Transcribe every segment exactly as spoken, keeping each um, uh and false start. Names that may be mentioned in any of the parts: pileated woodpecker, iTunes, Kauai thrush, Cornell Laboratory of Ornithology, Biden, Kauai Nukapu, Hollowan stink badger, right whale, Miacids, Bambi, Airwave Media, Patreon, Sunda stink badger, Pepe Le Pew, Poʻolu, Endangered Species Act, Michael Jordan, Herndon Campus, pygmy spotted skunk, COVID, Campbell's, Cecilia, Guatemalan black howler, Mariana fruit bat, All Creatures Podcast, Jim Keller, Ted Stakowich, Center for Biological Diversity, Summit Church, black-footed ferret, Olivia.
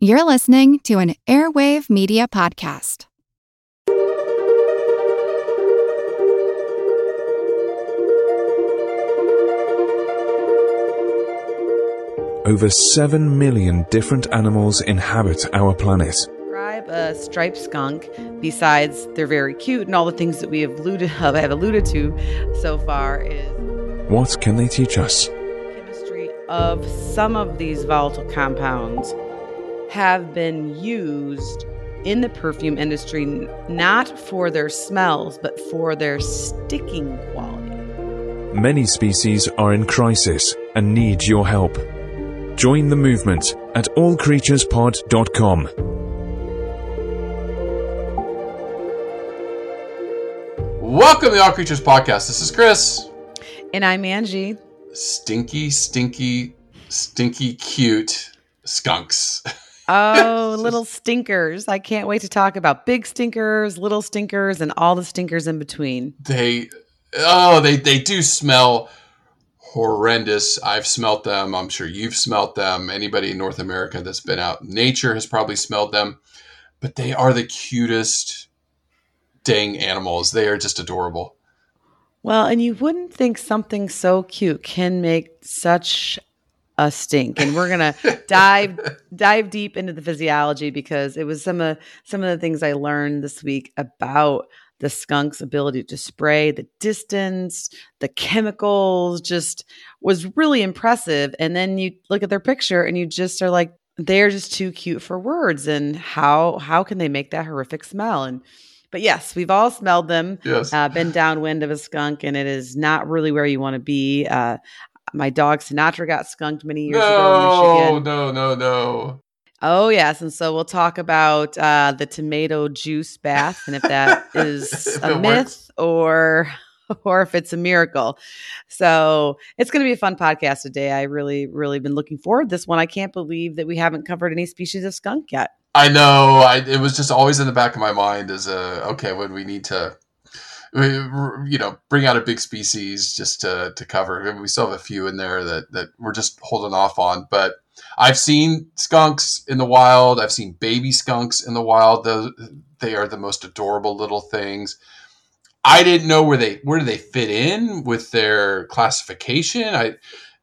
You're listening to an Airwave Media Podcast. Over seven million different animals inhabit our planet. Describe a striped skunk, besides they're very cute and all the things that we have alluded, have alluded to so far is... What can they teach us? The chemistry of some of these volatile compounds have been used in the perfume industry, not for their smells, but for their sticking quality. Many species are in crisis and need your help. Join the movement at all creatures pod dot com. Welcome to the All Creatures Podcast. This is Chris. And I'm Angie. Stinky, stinky, stinky cute skunks. Oh, little stinkers. I can't wait to talk about big stinkers, little stinkers, and all the stinkers in between. They, oh, they, they do smell horrendous. I've smelt them. I'm sure you've smelt them. Anybody in North America that's been out in nature has probably smelled them. But they are the cutest dang animals. They are just adorable. Well, and you wouldn't think something so cute can make such a stink, and we're gonna dive dive deep into the physiology because it was some of some of the things I learned this week about the skunk's ability to spray, the distance, the chemicals, just was really impressive. And then you look at their picture, and you just are like, they're just too cute for words. And how how can they make that horrific smell? And but yes, we've all smelled them. Yes, uh, been downwind of a skunk, and it is not really where you want to be. Uh, My dog Sinatra got skunked many years no, ago in Michigan. No, no, no, no. Oh, yes. And so we'll talk about uh, the tomato juice bath and if that is a myth or or if it's a miracle. So it's going to be a fun podcast today. I really, really been looking forward to this one. I can't believe that we haven't covered any species of skunk yet. I know. I, it was just always in the back of my mind as a, okay, when we need to, you know, bring out a big species just to, to cover. We still have a few in there that, that we're just holding off on. But I've seen skunks in the wild. I've seen baby skunks in the wild. Those, they are the most adorable little things. I didn't know where they where do they fit in with their classification. I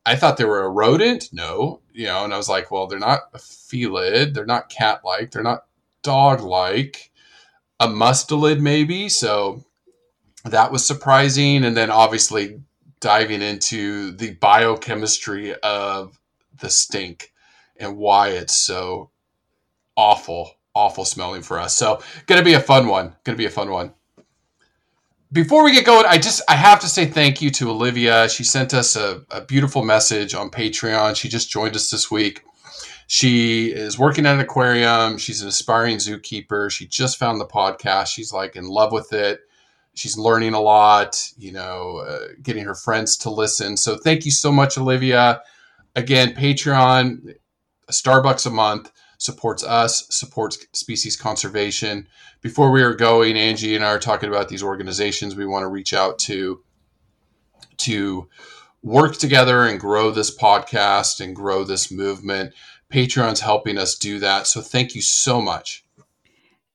I thought they were a rodent. No, you know, and I was like, well, they're not a felid. They're not cat-like. They're not dog-like. A mustelid maybe. So that was surprising. And then obviously diving into the biochemistry of the stink and why it's so awful, awful smelling for us. So going to be a fun one, going to be a fun one. Before we get going, I just, I have to say thank you to Olivia. She sent us a, a beautiful message on Patreon. She just joined us this week. She is working at an aquarium. She's an aspiring zookeeper. She just found the podcast. She's like in love with it. She's learning a lot, you know, uh, getting her friends to listen. So thank you so much, Olivia. Again, Patreon, a Starbucks a month, supports us, supports species conservation. Before we were going, Angie and I are talking about these organizations we want to reach out to, to work together and grow this podcast and grow this movement. Patreon's helping us do that. So thank you so much.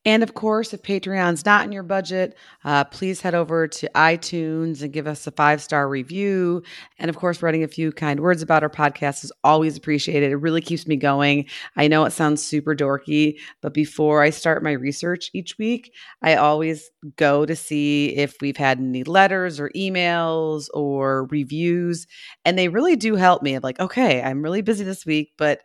And of course, if Patreon's not in your budget, uh, please head over to iTunes and give us a five-star review. And of course, writing a few kind words about our podcast is always appreciated. It really keeps me going. I know it sounds super dorky, but before I start my research each week, I always go to see if we've had any letters or emails or reviews. And they really do help me. I'm like, okay, I'm really busy this week, but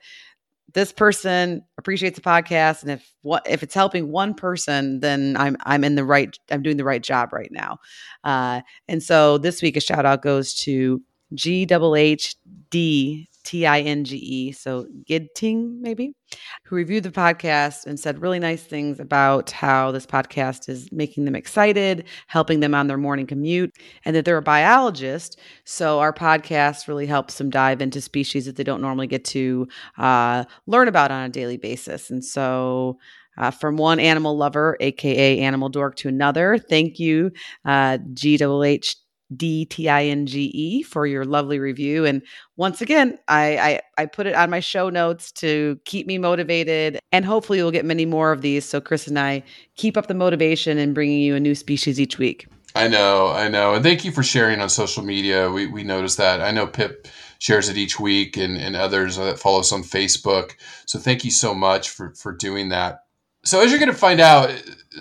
this person appreciates the podcast, and if what if it's helping one person, then I'm I'm in the right I'm doing the right job right now. Uh, and so this week, a shout out goes to G W H D T I N G E, so G W H DTINGE maybe, who reviewed the podcast and said really nice things about how this podcast is making them excited, helping them on their morning commute, and that they're a biologist. So our podcast really helps them dive into species that they don't normally get to uh, learn about on a daily basis. And so uh, from one animal lover, A K A animal dork, to another, thank you, uh, G W H D T I N G E for your lovely review. And once again, I, I, I put it on my show notes to keep me motivated, and hopefully we'll get many more of these. So Chris and I keep up the motivation in bringing you a new species each week. I know, I know. And thank you for sharing on social media. We we noticed that. I know Pip shares it each week, and, and others that follow us on Facebook. So thank you so much for, for doing that. So as you're going to find out,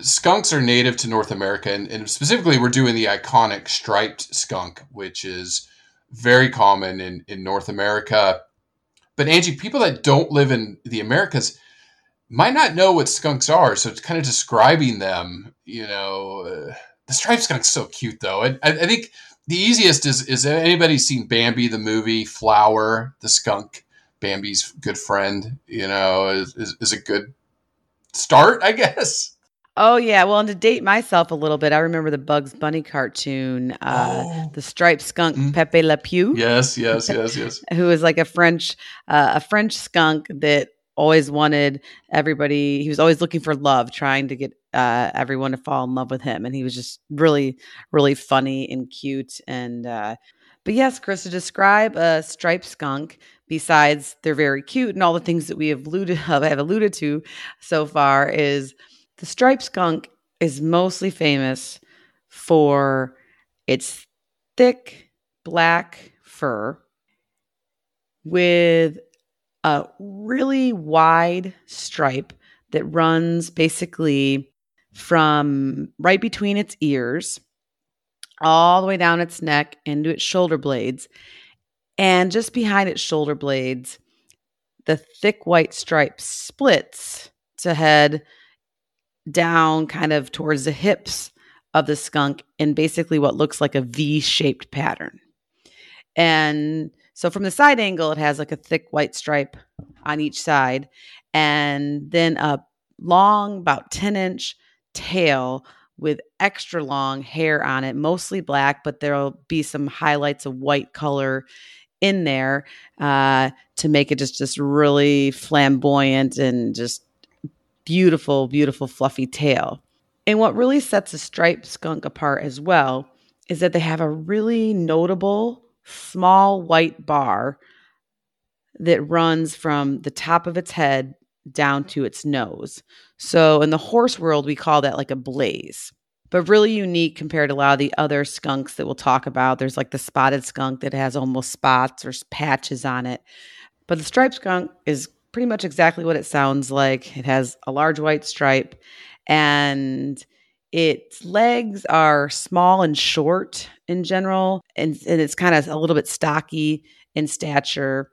skunks are native to North America, and, and specifically we're doing the iconic striped skunk, which is very common in, in North America. But Angie, people that don't live in the Americas might not know what skunks are. So it's kind of describing them, you know, uh, the striped skunk's so cute though. I, I think the easiest is, is anybody seen Bambi, the movie? Flower, the skunk, Bambi's good friend, you know, is, is, is a good start, I guess. Oh, yeah. Well, and to date myself a little bit, I remember the Bugs Bunny cartoon, uh, oh. the striped skunk, mm. Pepe Le Pew. Yes, yes, yes, yes. Who was like a French, uh, a French skunk that always wanted everybody. He was always looking for love, trying to get uh, everyone to fall in love with him. And he was just really, really funny and cute. And uh, but yes, Chris, to describe a striped skunk, besides they're very cute and all the things that we have alluded, have alluded to so far, is the striped skunk is mostly famous for its thick black fur with a really wide stripe that runs basically from right between its ears all the way down its neck into its shoulder blades. And just behind its shoulder blades, the thick white stripe splits to head down kind of towards the hips of the skunk in basically what looks like a V-shaped pattern. And so from the side angle, it has like a thick white stripe on each side, and then a long, about ten inch tail with extra long hair on it, mostly black, but there'll be some highlights of white color in there uh, to make it just, just really flamboyant and just beautiful, beautiful fluffy tail. And what really sets a striped skunk apart as well is that they have a really notable small white bar that runs from the top of its head down to its nose. So in the horse world, we call that like a blaze, but really unique compared to a lot of the other skunks that we'll talk about. There's like the spotted skunk that has almost spots or patches on it. But the striped skunk is pretty much exactly what it sounds like. It has a large white stripe, and its legs are small and short in general, and, and it's kind of a little bit stocky in stature.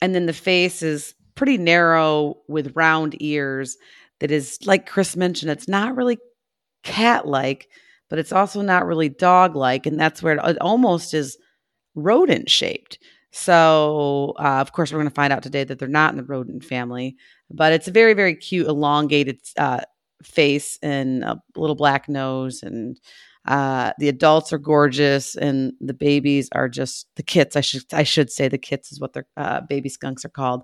And then the face is pretty narrow with round ears that is, like Chris mentioned, it's not really cat-like, but it's also not really dog-like, and that's where it, it almost is rodent-shaped. So, uh, of course, we're going to find out today that they're not in the rodent family, but it's a very, very cute, elongated uh, face and a little black nose. And uh, the adults are gorgeous, and the babies are just the kits. I should I should say the kits is what their uh, baby skunks are called,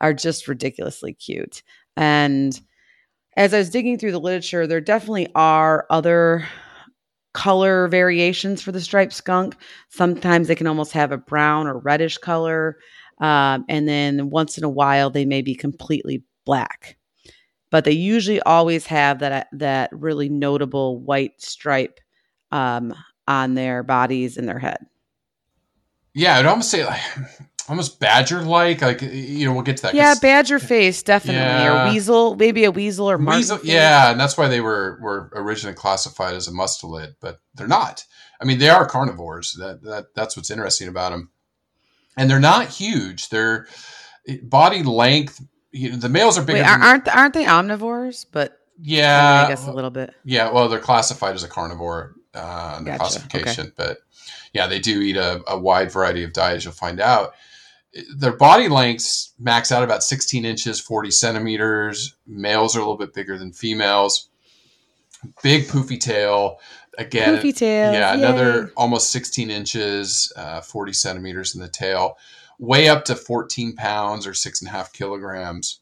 are just ridiculously cute. And as I was digging through the literature, there definitely are other color variations for the striped skunk. Sometimes they can almost have a brown or reddish color. Um, and then once in a while, they may be completely black. But they usually always have that, that really notable white stripe um, on their bodies and their head. Yeah, I'd almost say like almost badger-like. Like, you know, we'll get to that. Yeah, badger face, definitely. Yeah. Or weasel, maybe a weasel or marten. Weasel, yeah, and that's why they were, were originally classified as a mustelid, but they're not. I mean, they are carnivores. That that that's what's interesting about them. And they're not huge. Their body length, you know, the males are bigger. Wait, aren't, than, aren't, aren't they omnivores? But yeah, I, mean, I guess a little bit. Yeah, well, they're classified as a carnivore uh, in the gotcha. classification. Okay. But yeah, they do eat a, a wide variety of diets, you'll find out. Their body lengths max out about sixteen inches, forty centimeters. Males are a little bit bigger than females. Big poofy tail. Again, poofy tail. Yeah, yay. Another almost sixteen inches, uh, forty centimeters in the tail. Weigh up to fourteen pounds or six and a half kilograms.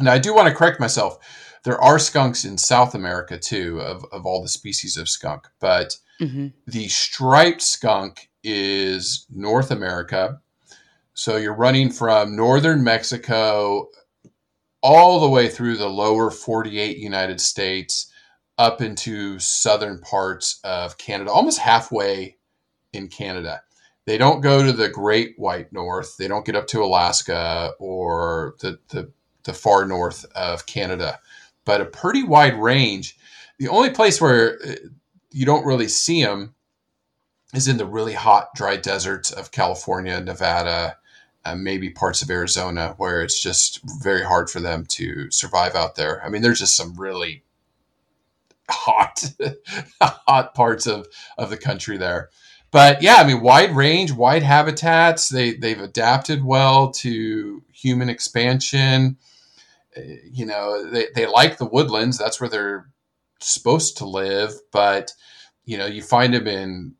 Now, I do want to correct myself. There are skunks in South America too, of, of all the species of skunk, but Mm-hmm. The striped skunk is North America. So you're running from northern Mexico all the way through the lower forty-eight United States up into southern parts of Canada, almost halfway in Canada. They don't go to the Great White North. They don't get up to Alaska or the, the, the far north of Canada, but a pretty wide range. The only place where you don't really see them is in the really hot, dry deserts of California, Nevada, Uh, maybe parts of Arizona, where it's just very hard for them to survive out there. I mean, there's just some really hot, hot parts of, of the country there. But yeah, I mean, wide range, wide habitats. They, they've adapted well to human expansion. Uh, you know, they, they like the woodlands. That's where they're supposed to live. But, you know, you find them in...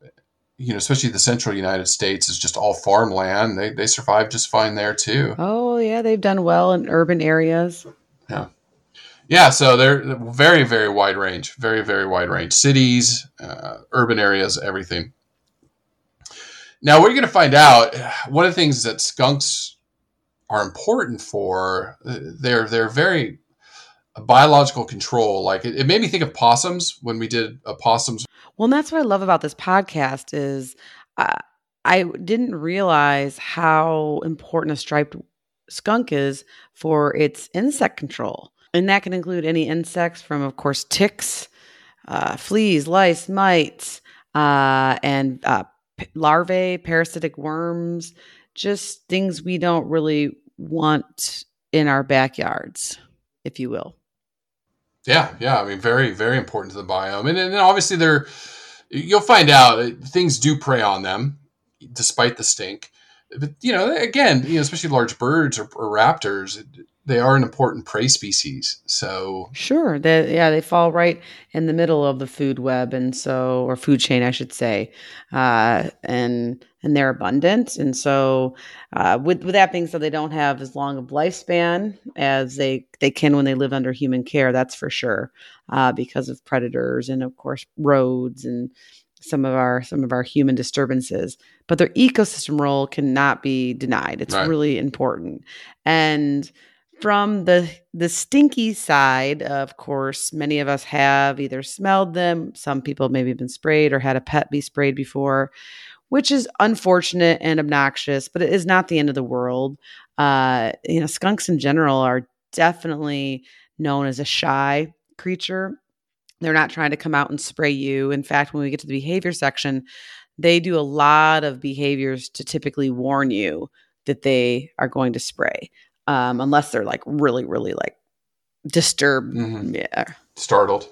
you know, especially the central United States is just all farmland. They they survive just fine there too. Oh yeah. They've done well in urban areas. Yeah. Yeah. So they're very, very wide range, very, very wide range. Cities, uh, urban areas, everything. Now we're going to find out one of the things that skunks are important for. They're, they're very biological control. Like it, it made me think of possums when we did a possums. Well, and that's what I love about this podcast is uh, I didn't realize how important a striped skunk is for its insect control. And that can include any insects from, of course, ticks, uh, fleas, lice, mites, uh, and uh, larvae, parasitic worms, just things we don't really want in our backyards, if you will. Yeah. Yeah. I mean, very, very important to the biome. And then obviously they're, you'll find out things do prey on them despite the stink. But, you know, again, you know, especially large birds or, or raptors, they are an important prey species. So. Sure. They, yeah. They fall right in the middle of the food web. And so, or food chain, I should say. Uh, and, and they're abundant. And so, uh, with, with that being said, they don't have as long of lifespan as they, they can when they live under human care. That's for sure. Uh, because of predators and of course roads and some of our, some of our human disturbances, but their ecosystem role cannot be denied. It's right. Really important. And from the, the stinky side, of course, many of us have either smelled them. Some people maybe have been sprayed or had a pet be sprayed before, which is unfortunate and obnoxious, but it is not the end of the world. Uh, you know, skunks in general are definitely known as a shy creature. They're not trying to come out and spray you. In fact, when we get to the behavior section, they do a lot of behaviors to typically warn you that they are going to spray, um, unless they're like really, really like disturbed. Mm-hmm. Yeah. Startled.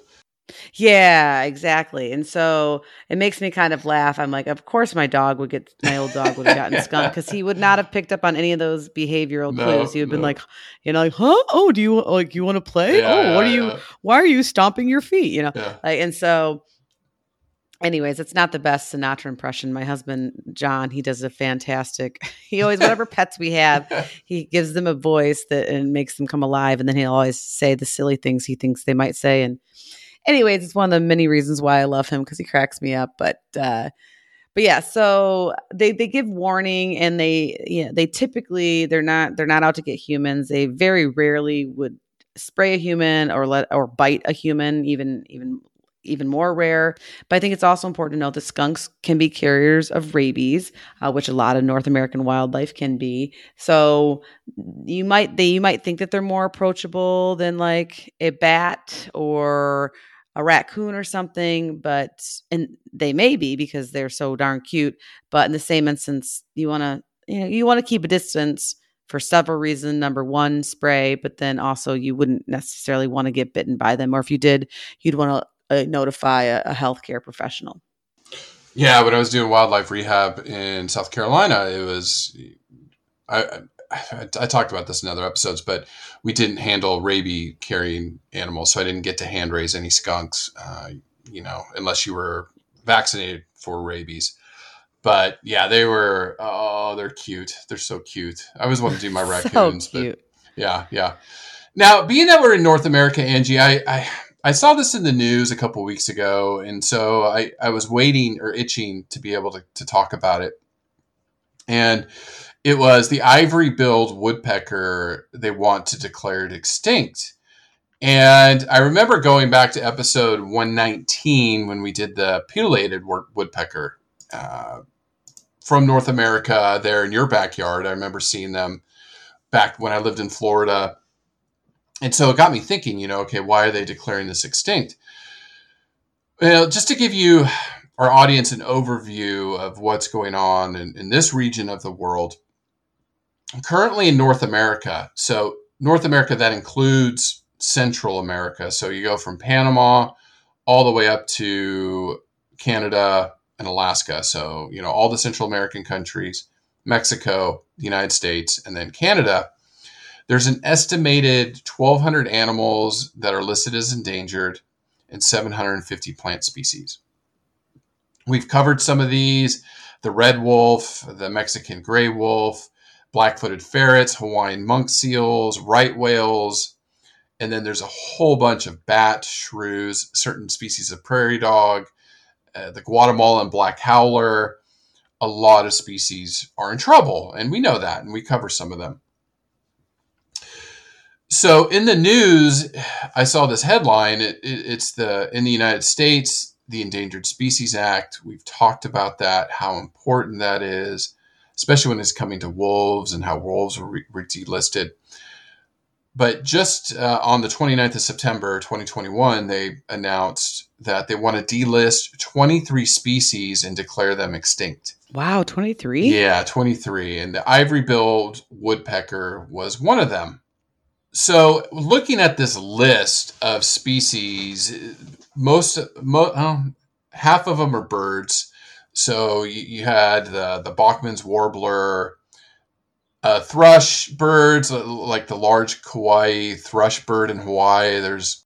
Yeah, exactly. And so it makes me kind of laugh. I'm like, of course my dog would get, my old dog would have gotten skunked because he would not have picked up on any of those behavioral no, clues. He would have no. been like, you know, like, huh? Oh, do you like, you want to play? Yeah, oh, yeah, what are you, yeah. why are you stomping your feet? You know? Yeah. Like, and so anyways, it's not the best Sinatra impression. My husband, John, he does a fantastic, he always, whatever pets we have, he gives them a voice that and makes them come alive. And then he'll always say the silly things he thinks they might say. And anyways, it's one of the many reasons why I love him because he cracks me up. But, uh, but yeah, so they, they give warning and they, you know, they typically, they're not, they're not out to get humans. They very rarely would spray a human or let, or bite a human, even, even, even more rare. But I think it's also important to note that skunks can be carriers of rabies, uh, which a lot of North American wildlife can be. So you might, they, you might think that they're more approachable than like a bat or a raccoon or something, but, and they may be because they're so darn cute, but in the same instance, you want to, you know, you want to keep a distance for several reasons. Number one, spray, but then also you wouldn't necessarily want to get bitten by them. Or if you did, you'd want to Uh, notify a, a healthcare professional. Yeah, when I was doing wildlife rehab in South Carolina, it was I, I, I talked about this in other episodes, but we didn't handle rabies carrying animals, so I didn't get to hand raise any skunks, uh, you know, unless you were vaccinated for rabies. But yeah, they were oh, they're cute. They're so cute. I always wanted to do my so raccoons, cute. But yeah, yeah. Now, being that we're in North America, Angie, I. I I saw this in the news a couple weeks ago, and so I, I was waiting or itching to be able to, to talk about it. And it was the ivory-billed woodpecker they want to declare it extinct. And I remember going back to episode one nineteen when we did the pileated woodpecker uh, from North America there in your backyard. I remember seeing them back when I lived in Florida. And so it got me thinking, you know, okay, why are they declaring this extinct? Well, just to give you, our audience, an overview of what's going on in, in this region of the world, currently in North America. So North America, that includes Central America. So you go from Panama all the way up to Canada and Alaska. So, you know, all the Central American countries, Mexico, the United States, and then Canada. There's an estimated twelve hundred animals that are listed as endangered and seven hundred fifty plant species. We've covered some of these: the red wolf, the Mexican gray wolf, black-footed ferrets, Hawaiian monk seals, right whales, and then there's a whole bunch of bat, shrews, certain species of prairie dog, uh, the Guatemalan black howler. A lot of species are in trouble, and we know that, and we cover some of them. So in the news, I saw this headline. It, it, it's the in the United States, the Endangered Species Act. We've talked about that, how important that is, especially when it's coming to wolves and how wolves were, re- were delisted. But just uh, on the twenty-ninth of September, twenty twenty-one, they announced that they want to delist twenty-three species and declare them extinct. Wow, twenty-three? Yeah, twenty-three. And the ivory-billed woodpecker was one of them. So looking at this list of species, most, most um, half of them are birds. So you, you had the, the Bachman's warbler, uh, thrush birds, like the large Kauai thrush bird in Hawaii. There's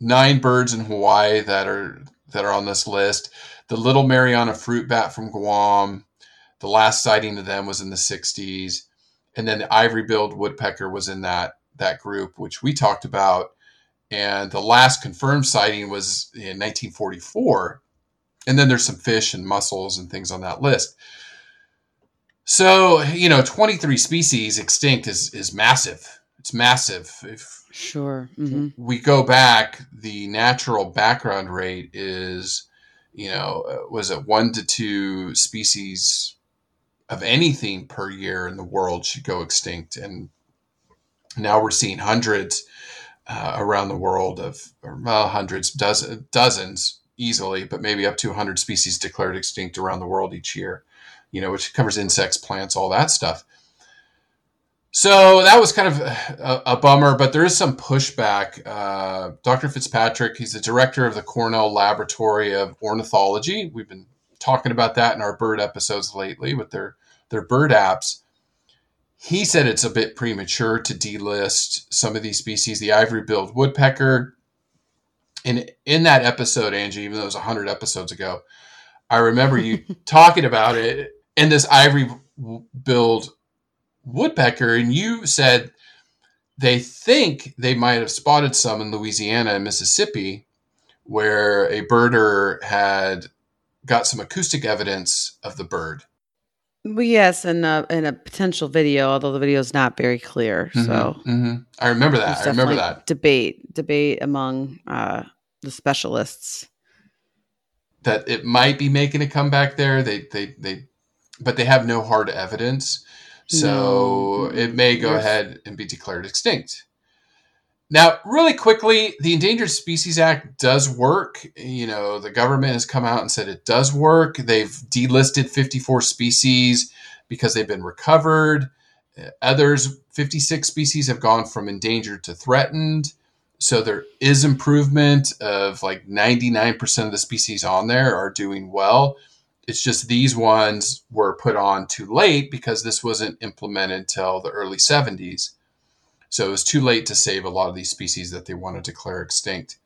nine birds in Hawaii that are that are on this list. The little Mariana fruit bat from Guam. The last sighting of them was in the sixties. And then the ivory-billed woodpecker was in that. that group, which we talked about. And the last confirmed sighting was in nineteen forty-four. And then there's some fish and mussels and things on that list. So, you know, twenty-three species extinct is, is massive. It's massive. If sure. Mm-hmm. we go back, the natural background rate is, you know, was it one to two species of anything per year in the world should go extinct. And now we're seeing hundreds uh, around the world of well, hundreds, dozen, dozens easily, but maybe up to one hundred species declared extinct around the world each year, you know, which covers insects, plants, all that stuff. So that was kind of a, a bummer, but there is some pushback. Uh, Doctor Fitzpatrick, he's the director of the Cornell Laboratory of Ornithology. We've been talking about that in our bird episodes lately with their, their bird apps. He said it's a bit premature to delist some of these species, the ivory-billed woodpecker. And in that episode, Angie, even though it was one hundred episodes ago, I remember you talking about it and this ivory-billed woodpecker. And you said they think they might have spotted some in Louisiana and Mississippi where a birder had got some acoustic evidence of the bird. Well, yes, and a, and a potential video, although the video is not very clear. Mm-hmm, so mm-hmm. I remember that. I remember that debate debate among uh, the specialists that it might be making a comeback there. They they they, but they have no hard evidence, so no. It may go yes. ahead and be declared extinct. Now, really quickly, the Endangered Species Act does work. You know, the government has come out and said it does work. They've delisted fifty-four species because they've been recovered. Others, fifty-six species have gone from endangered to threatened. So there is improvement of like ninety-nine percent of the species on there are doing well. It's just these ones were put on too late because this wasn't implemented until the early seventies. So it was too late to save a lot of these species that they want to declare extinct.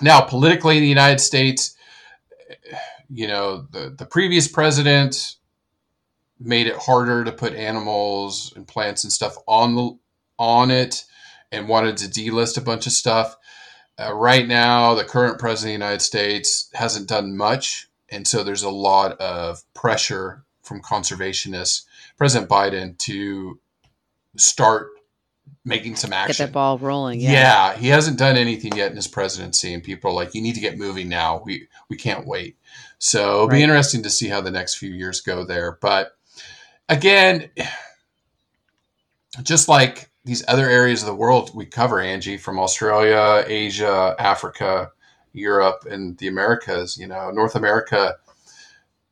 Now, politically in the United States, you know, the, the previous president made it harder to put animals and plants and stuff on the, on it and wanted to delist a bunch of stuff. Uh, right now, the current president of the United States hasn't done much, and so there's a lot of pressure from conservationists, President Biden, to start making some action. Get that ball rolling. Yeah. yeah, he hasn't done anything yet in his presidency, and people are like, you need to get moving now. We we can't wait. So it'll right. be interesting to see how the next few years go there. But again, just like these other areas of the world we cover, Angie, from Australia, Asia, Africa, Europe, and the Americas, you know, North America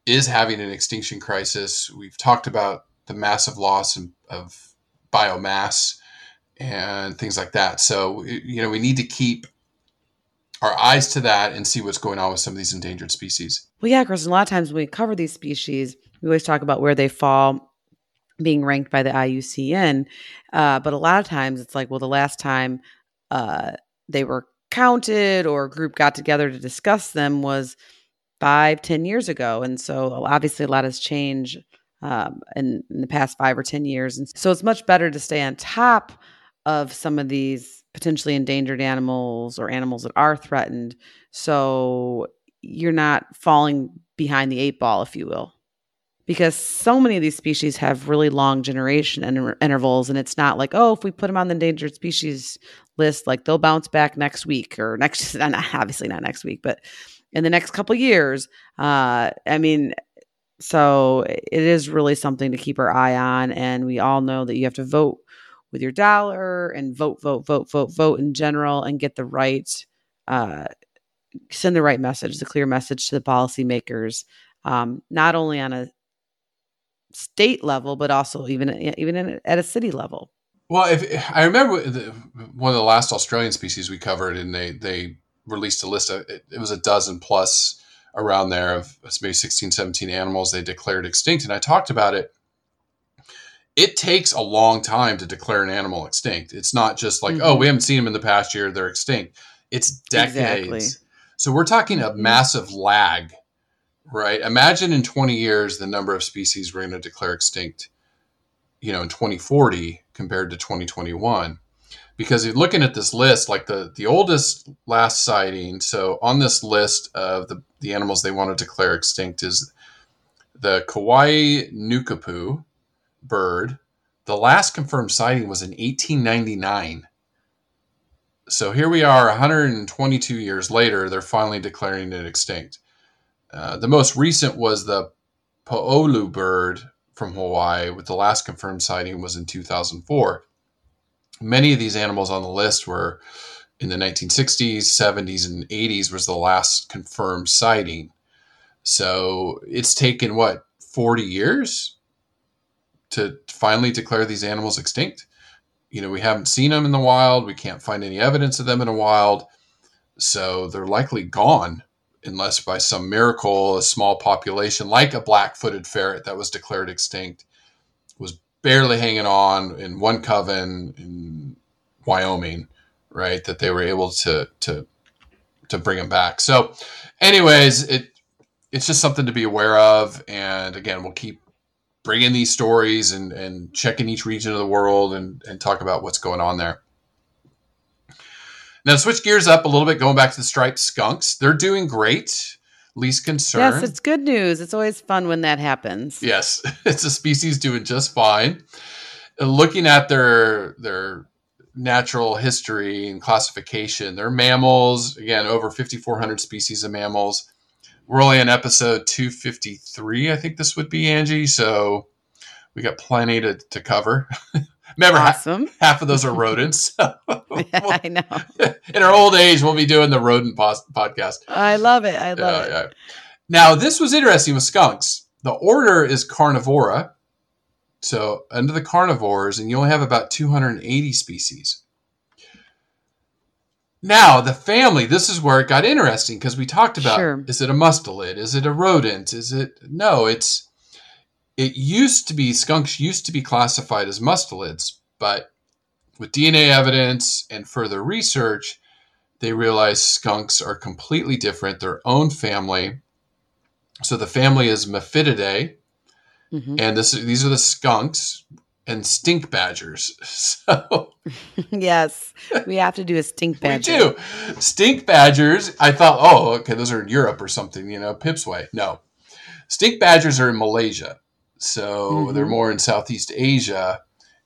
is having an extinction crisis. We've talked about the massive loss of, of biomass and things like that. So, you know, we need to keep our eyes to that and see what's going on with some of these endangered species. Well, yeah, Kristen, a lot of times when we cover these species, we always talk about where they fall being ranked by the I U C N. Uh, but a lot of times it's like, well, the last time uh, they were counted or a group got together to discuss them was five, ten years ago. And so obviously a lot has changed um, in, in the past five or ten years. And so it's much better to stay on top of some of these potentially endangered animals or animals that are threatened, so you're not falling behind the eight ball, if you will. Because so many of these species have really long generation inter- intervals, and it's not like, oh, if we put them on the endangered species list, like they'll bounce back next week or next, obviously not next week, but in the next couple years. Uh, I mean, so it is really something to keep our eye on, and we all know that you have to vote with your dollar and vote, vote, vote, vote, vote in general, and get the right, uh, send the right message, the clear message to the policymakers, um, not only on a state level, but also even even at a city level. Well, if I remember the, one of the last Australian species we covered, and they they released a list of, it, it was a dozen plus around there of maybe sixteen, seventeen animals they declared extinct, and I talked about it. It takes a long time to declare an animal extinct. It's not just like, mm-hmm. oh, we haven't seen them in the past year, they're extinct. It's decades. Exactly. So we're talking a massive lag, right? Imagine in twenty years, the number of species we're going to declare extinct, you know, in twenty forty compared to twenty twenty-one. Because you're looking at this list, like the, the oldest last sighting. So on this list of the, the animals they want to declare extinct is the Kauai Nukapu bird. The last confirmed sighting was in eighteen ninety-nine. So here we are one hundred twenty-two years later, they're finally declaring it extinct. Uh, the most recent was the Poʻolu bird from Hawaii, with the last confirmed sighting was in two thousand four. Many of these animals on the list were in the nineteen sixties, seventies, and eighties was the last confirmed sighting. So it's taken, what, forty years? To finally declare these animals extinct. You know, we haven't seen them in the wild. We can't find any evidence of them in the wild. So they're likely gone, unless by some miracle, a small population like a black-footed ferret that was declared extinct was barely hanging on in one coven in Wyoming, right? That they were able to, to, to bring them back. So anyways, it, it's just something to be aware of. And again, we'll keep bringing these stories and, and checking each region of the world and, and talk about what's going on there. Now, switch gears up a little bit, going back to the striped skunks. They're doing great. Least concern. Yes, it's good news. It's always fun when that happens. Yes, it's a species doing just fine. Looking at their, their natural history and classification, they're mammals. Again, over fifty-four hundred species of mammals. We're only on episode two fifty-three, I think this would be, Angie. So we got plenty to, to cover. Remember, awesome. half, half of those are rodents. So we'll, yeah, I know. In our old age, we'll be doing the rodent pos- podcast. I love it. I love uh, it. Yeah. Now, this was interesting with skunks. The order is Carnivora. So under the carnivores, and you only have about two hundred eighty species. Now, the family, this is where it got interesting, because we talked about, sure. Is it a mustelid? Is it a rodent? Is it, no, it's, it used to be, skunks used to be classified as mustelids, but with D N A evidence and further research, they realized skunks are completely different, their own family. So the family is Mephitidae, mm-hmm. and this, these are the skunks, and stink badgers. So yes, we have to do a stink badger. We do. Stink badgers, I thought, oh, okay, those are in Europe or something, you know, Pip's way. No. Stink badgers are in Malaysia. So mm-hmm. they're more in Southeast Asia.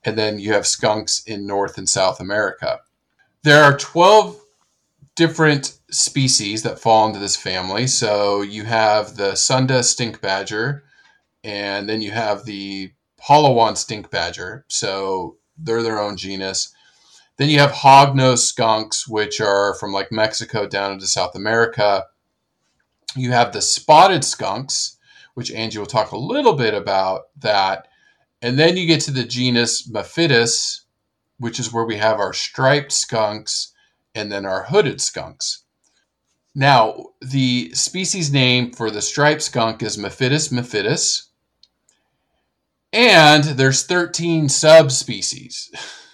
And then you have skunks in North and South America. There are twelve different species that fall into this family. So you have the Sunda stink badger, and then you have the Hollowan stink badger. So they're their own genus. Then you have hognose skunks, which are from like Mexico down into South America. You have the spotted skunks, which Angie will talk a little bit about that. And then you get to the genus Mephitidae, which is where we have our striped skunks and then our hooded skunks. Now, the species name for the striped skunk is Mephitidae mephitidae. And there's thirteen subspecies.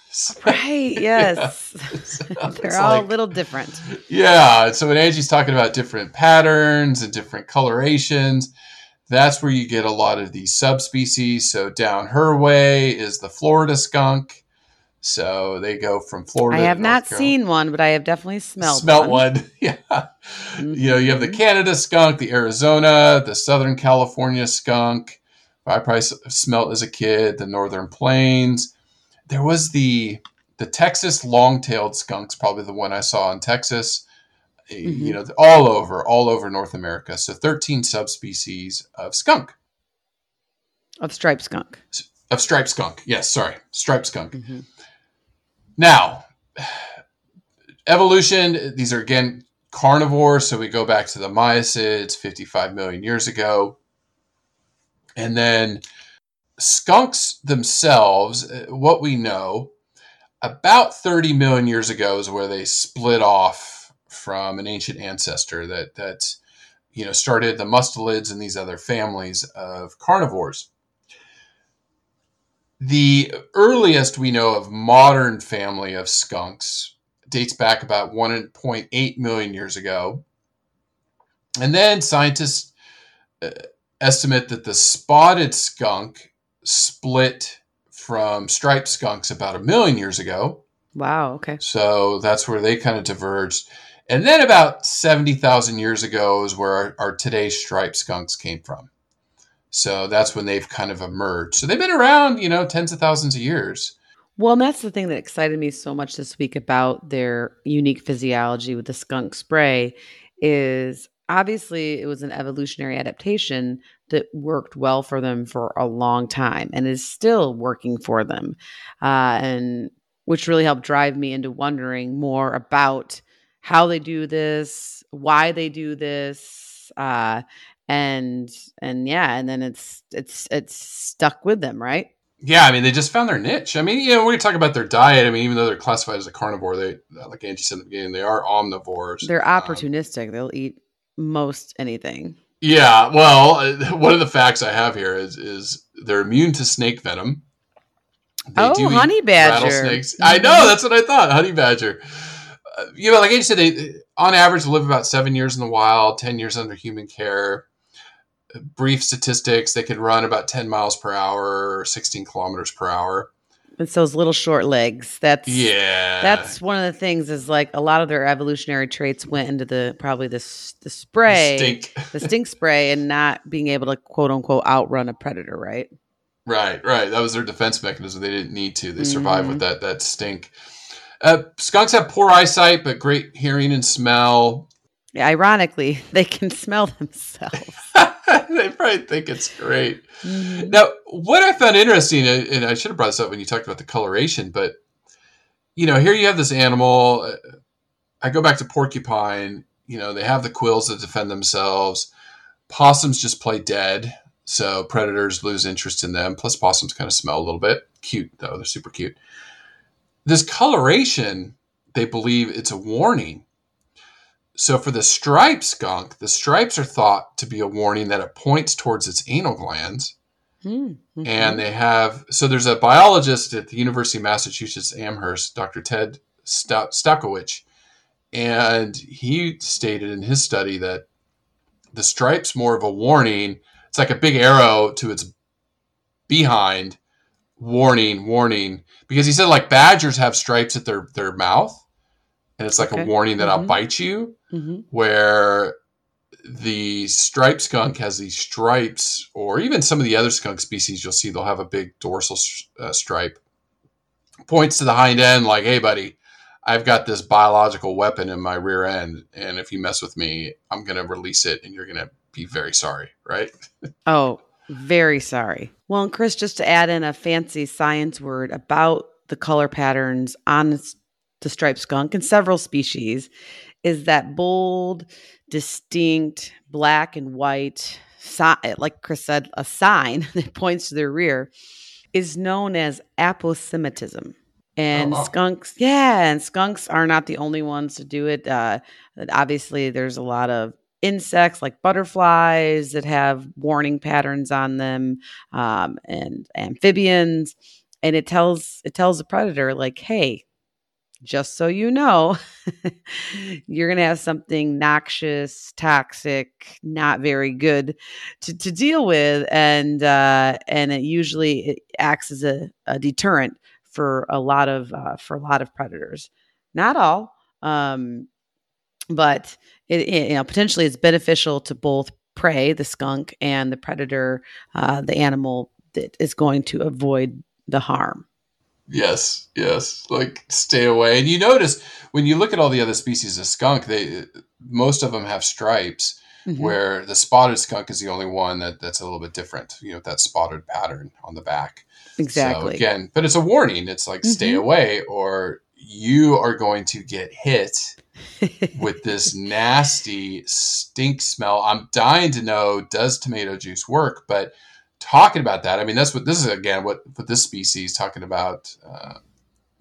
So, right, yes. Yeah. So they're all like, a little different. Yeah, so when Angie's talking about different patterns and different colorations, that's where you get a lot of these subspecies. So down her way is the Florida skunk. So they go from Florida. I have not seen one, but I have definitely smelled one. Smelled one, yeah. Mm-hmm. You know, you have the Canada skunk, the Arizona, the Southern California skunk. I probably smelled as a kid, the Northern Plains. There was the the Texas long-tailed skunks, probably the one I saw in Texas. Mm-hmm. You know, all over, all over North America. So thirteen subspecies of skunk. Of striped skunk. Of striped skunk. Yes, sorry. Striped skunk. Mm-hmm. Now, evolution, these are again carnivores. So we go back to the Miacids fifty-five million years ago. And then skunks themselves, what we know, about thirty million years ago is where they split off from an ancient ancestor that, that you know, started the mustelids and these other families of carnivores. The earliest we know of modern family of skunks dates back about one point eight million years ago. And then scientists uh, estimate that the spotted skunk split from striped skunks about a million years ago. Wow, okay. So that's where they kind of diverged. And then about seventy thousand years ago is where our, our today's striped skunks came from. So that's when they've kind of emerged. So they've been around, you know, tens of thousands of years. Well, and that's the thing that excited me so much this week about their unique physiology with the skunk spray is obviously it was an evolutionary adaptation that worked well for them for a long time and is still working for them. Uh, and which really helped drive me into wondering more about how they do this, why they do this, uh, and, and yeah, and then it's, it's, it's stuck with them, right? Yeah. I mean, they just found their niche. I mean, you know, when you talk about their diet, I mean, even though they're classified as a carnivore, they, like Angie said at the beginning, they are omnivores. They're opportunistic. Um, They'll eat most anything. Yeah. Well, one of the facts I have here is, is they're immune to snake venom. They oh, do honey badger. Rattlesnakes. I know. That's what I thought. Honey badger. Uh, you know, like I said, they on average live about seven years in the wild, ten years under human care. Brief statistics. They could run about ten miles per hour or sixteen kilometers per hour. It's those little short legs. That's yeah. That's one of the things is like a lot of their evolutionary traits went into the probably the the spray, the stink, the stink spray, and not being able to quote unquote outrun a predator, right? Right, right. That was their defense mechanism. They didn't need to. They survived mm-hmm. with that that stink. Uh, skunks have poor eyesight, but great hearing and smell. Yeah, ironically, they can smell themselves. They probably think it's great. Mm-hmm. Now, what I found interesting, and I should have brought this up when you talked about the coloration, but, you know, here you have this animal. I go back to porcupine. You know, they have the quills that defend themselves. Possums just play dead, so predators lose interest in them. Plus, possums kind of smell a little bit. Cute, though. They're super cute. This coloration, they believe it's a warning. So for the striped skunk, the stripes are thought to be a warning that it points towards its anal glands. Mm-hmm. And they have, so there's a biologist at the University of Massachusetts Amherst, Doctor Ted Stakowich, and he stated in his study that the stripe's more of a warning. It's like a big arrow to its behind warning, warning, because he said like badgers have stripes at their, their mouth. And it's like okay. a warning that mm-hmm. I'll bite you, mm-hmm. where the striped skunk has these stripes, or even some of the other skunk species, you'll see they'll have a big dorsal uh, stripe. Points to the hind end like, hey, buddy, I've got this biological weapon in my rear end, and if you mess with me, I'm going to release it, and you're going to be very sorry, right? Oh, very sorry. Well, and Chris, just to add in a fancy science word about the color patterns on the striped skunk in several species is that bold, distinct, black and white, so- like Chris said, a sign that points to their rear is known as aposematism. And oh, wow. skunks, yeah, and skunks are not the only ones to do it. Uh, obviously, there's a lot of insects like butterflies that have warning patterns on them, um, and amphibians, and it tells it tells the predator like, hey, just so you know, you're going to have something noxious, toxic, not very good to, to deal with. And uh, and it usually it acts as a, a deterrent for a lot of uh, for a lot of predators. Not all, um, but it, it, you know, potentially it's beneficial to both prey, the skunk, and the predator, uh, the animal that is going to avoid the harm. Yes, yes. Like, stay away. And you notice when you look at all the other species of skunk, they most of them have stripes, mm-hmm. where the spotted skunk is the only one that, that's a little bit different, you know, that spotted pattern on the back. Exactly. So again, but it's a warning. It's like, mm-hmm. stay away, or you are going to get hit with this nasty stink smell. I'm dying to know, does tomato juice work? But talking about that, I mean, that's what this is, again, what, what this species talking about, uh,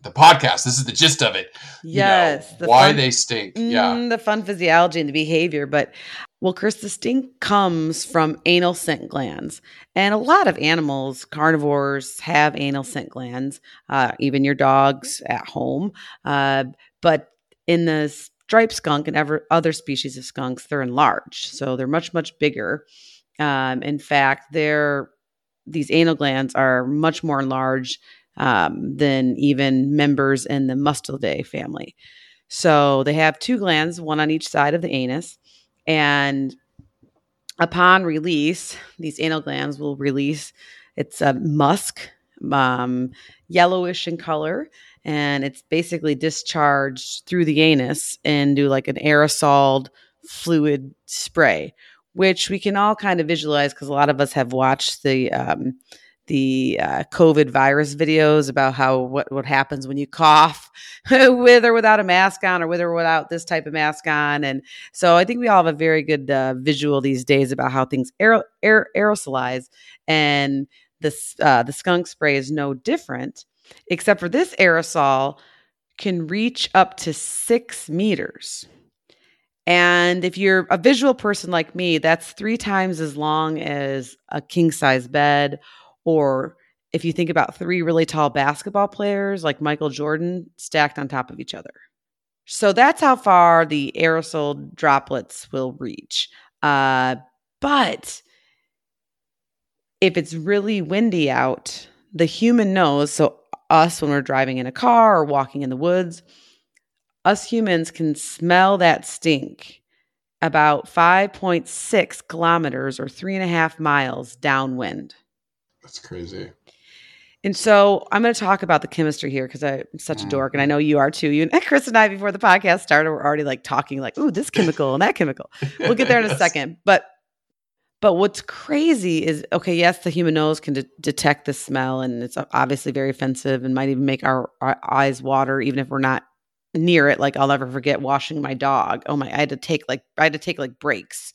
the podcast. This is the gist of it. Yes. You know, the why fun, they stink. Mm, yeah. The fun physiology and the behavior. But, well, Chris, the stink comes from anal scent glands. And a lot of animals, carnivores, have anal scent glands, uh, even your dogs at home. Uh, but in the striped skunk and ever, other species of skunks, they're enlarged. So they're much, much bigger. Um, in fact, they're, these anal glands are much more enlarged um, than even members in the Mustelidae family. So they have two glands, one on each side of the anus. And upon release, these anal glands will release, it's a musk, um, yellowish in color, and it's basically discharged through the anus into like an aerosol fluid spray, which we can all kind of visualize because a lot of us have watched the um, the uh, COVID virus videos about how what, what happens when you cough with or without a mask on, or with or without this type of mask on. And so I think we all have a very good uh, visual these days about how things aer- aer- aerosolize. And this, uh, the skunk spray is no different, except for this aerosol can reach up to six meters. And if you're a visual person like me, that's three times as long as a king-size bed. Or if you think about three really tall basketball players like Michael Jordan stacked on top of each other. So that's how far the aerosol droplets will reach. Uh, but if it's really windy out, the human nose, so us when we're driving in a car or walking in the woods, us humans can smell that stink about five point six kilometers or three and a half miles downwind. That's crazy. And so I'm going to talk about the chemistry here because I'm such mm. a dork, and I know you are too. You and Chris and I, before the podcast started, were already like talking like, ooh, this chemical and that chemical. We'll get there in yes. a second. But but what's crazy is, okay, yes, the human nose can de- detect the smell, and it's obviously very offensive and might even make our, our eyes water even if we're not near it. Like, I'll never forget washing my dog. Oh my, I had to take like, I had to take like breaks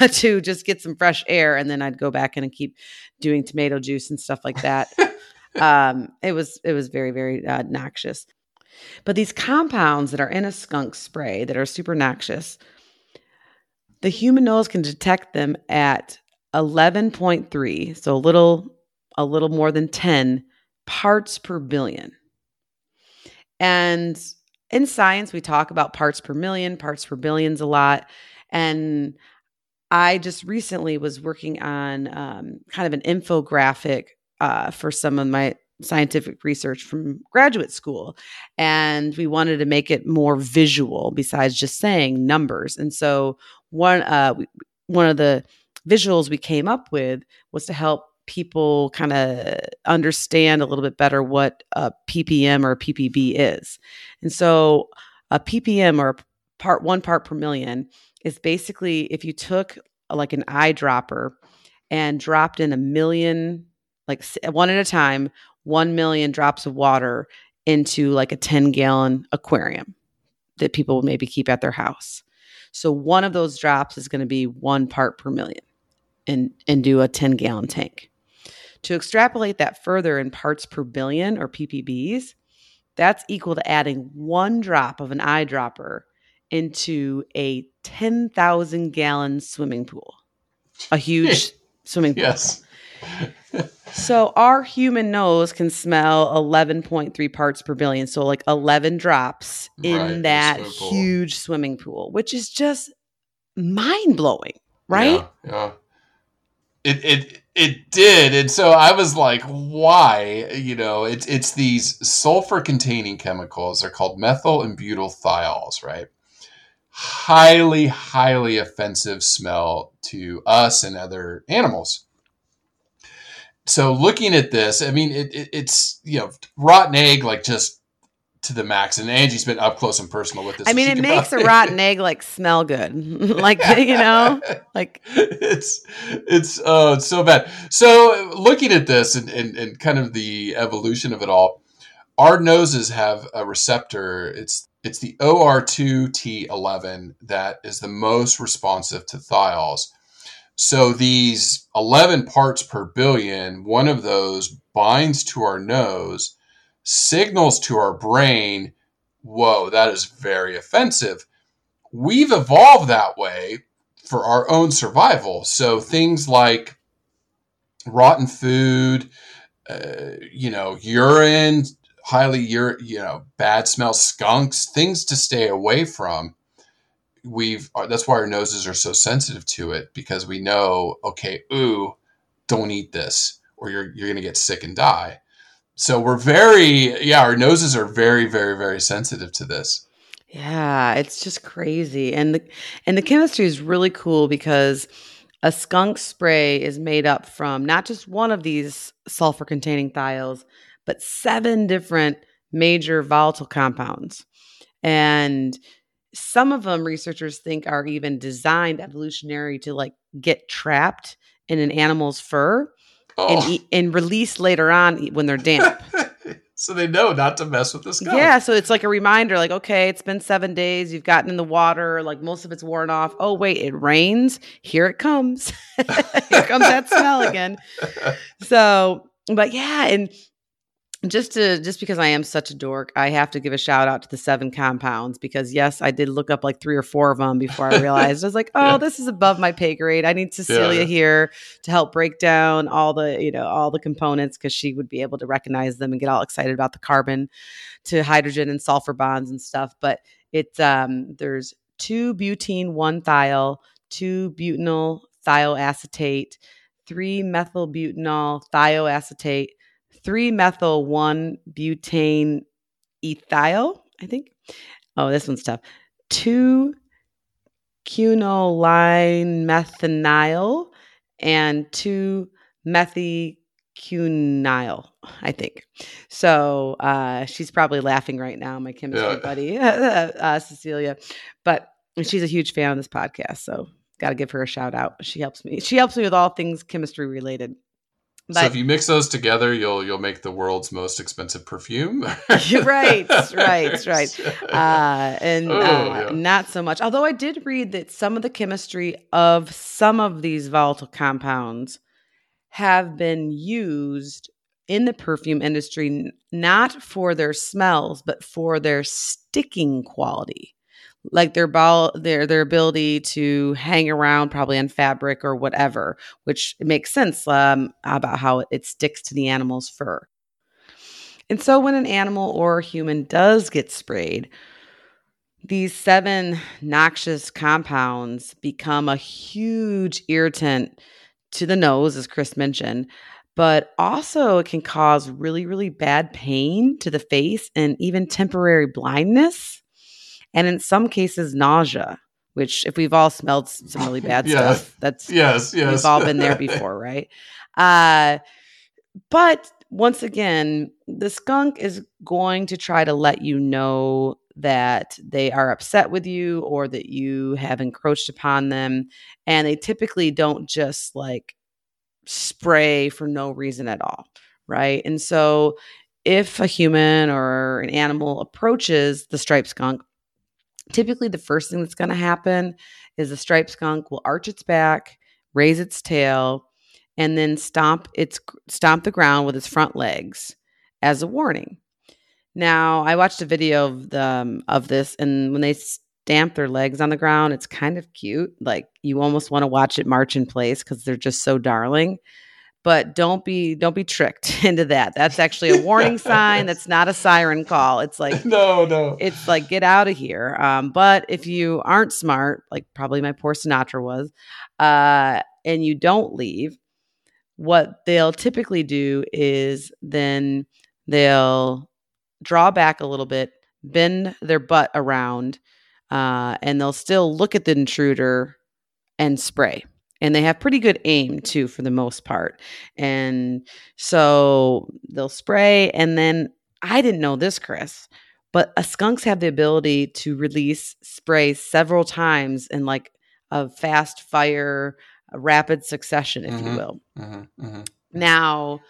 uh, to just get some fresh air. And then I'd go back in and keep doing tomato juice and stuff like that. um, it was, it was very, very uh, noxious. But these compounds that are in a skunk spray that are super noxious, the human nose can detect them at eleven point three. So a little, a little more than ten parts per billion. And in science, we talk about parts per million, parts per billions a lot. And I just recently was working on um, kind of an infographic uh, for some of my scientific research from graduate school. And we wanted to make it more visual besides just saying numbers. And so one uh, one of the visuals we came up with was to help people kind of understand a little bit better what a P P M or a P P B is. And so a P P M, or part one part per million, is basically if you took like an eyedropper and dropped in a million, like one at a time, one million drops of water into like a ten gallon aquarium that people will maybe keep at their house. So one of those drops is going to be one part per million, and, and do a ten gallon tank. To extrapolate that further in parts per billion, or P P Bs, that's equal to adding one drop of an eyedropper into a ten thousand gallon swimming pool, a huge swimming pool. Yes. So our human nose can smell eleven point three parts per billion. So like eleven drops in right, that huge swimming pool, which is just mind blowing, right? Yeah. yeah. It, it, it did. And so I was like, why? You know, it's, it's these sulfur containing chemicals. They're called methyl and butyl thiols, right? Highly, highly offensive smell to us and other animals. So looking at this, I mean, it, it, it's, you know, rotten egg, like just to the max. And Angie's been up close and personal with this. I mean, it makes a rotten egg like smell good. Like, you know, like it's, it's, oh, it's so bad. So looking at this and, and, and kind of the evolution of it all, our noses have a receptor. It's, it's the O R two T eleven that is the most responsive to thiols. So these eleven parts per billion, one of those binds to our nose, signals to our brain, whoa, that is very offensive. We've evolved that way for our own survival. So things like rotten food, uh, you know, urine, highly, ur- you know, bad smell, skunks, things to stay away from. We've that's why our noses are so sensitive to it, because we know, okay, ooh, don't eat this or you're you're gonna get sick and die. So we're very yeah, our noses are very, very, very sensitive to this. Yeah, it's just crazy. And the and the chemistry is really cool, because a skunk spray is made up from not just one of these sulfur containing thiols, but seven different major volatile compounds. And some of them researchers think are even designed evolutionary to like get trapped in an animal's fur oh. and eat, and release later on when they're damp. So they know not to mess with this guy. Yeah. So it's like a reminder, like, okay, it's been seven days. You've gotten in the water. Like most of it's worn off. Oh, wait, it rains. Here it comes. Here comes that smell again. So, but yeah. And Just to just because I am such a dork, I have to give a shout out to the seven compounds, because yes, I did look up like three or four of them before I realized. I was like, oh, yeah. This is above my pay grade. I need Cecilia yeah. here to help break down all the, you know, all the components, because she would be able to recognize them and get all excited about the carbon to hydrogen and sulfur bonds and stuff. But it's um, there's two butene, one thiol, two butanol thioacetate, three methyl butanol thioacetate, three methyl one butane ethyl, I think. Oh, this one's tough. two quinoline methanol and two methyquinol, I think. So uh, she's probably laughing right now, my chemistry yeah. buddy, uh, Cecilia. But she's a huge fan of this podcast, so got to give her a shout out. She helps me. She helps me with all things chemistry related. But, so if you mix those together, you'll you'll make the world's most expensive perfume. right, right, right. Uh, and oh, uh, yeah. not so much. Although I did read that some of the chemistry of some of these volatile compounds have been used in the perfume industry, not for their smells, but for their sticking quality. Like their ball, their their ability to hang around, probably on fabric or whatever, which makes sense um, about how it sticks to the animal's fur. And so, when an animal or a human does get sprayed, these seven noxious compounds become a huge irritant to the nose, as Chris mentioned, but also it can cause really, really bad pain to the face and even temporary blindness, and in some cases, nausea, which if we've all smelled some really bad yeah. stuff, that's yes, yes. we've all been there before, right? Uh, but once again, the skunk is going to try to let you know that they are upset with you or that you have encroached upon them. And they typically don't just like spray for no reason at all, right? And so if a human or an animal approaches the striped skunk, typically the first thing that's going to happen is the striped skunk will arch its back, raise its tail, and then stomp its stomp the ground with its front legs as a warning. Now, I watched a video of the, um, of this, and when they stamp their legs on the ground, it's kind of cute. Like, you almost want to watch it march in place because they're just so darling. But don't be don't be tricked into that. That's actually a warning sign. That's not a siren call. It's like no, no. It's like get out of here. Um, but if you aren't smart, like probably my poor Sinatra was, uh, and you don't leave, what they'll typically do is then they'll draw back a little bit, bend their butt around, uh, and they'll still look at the intruder and spray. And they have pretty good aim too, for the most part. And so they'll spray. And then I didn't know this, Chris, but uh, skunks have the ability to release spray several times in like a fast fire, a rapid succession, if mm-hmm, you will. Mm-hmm, mm-hmm. Now,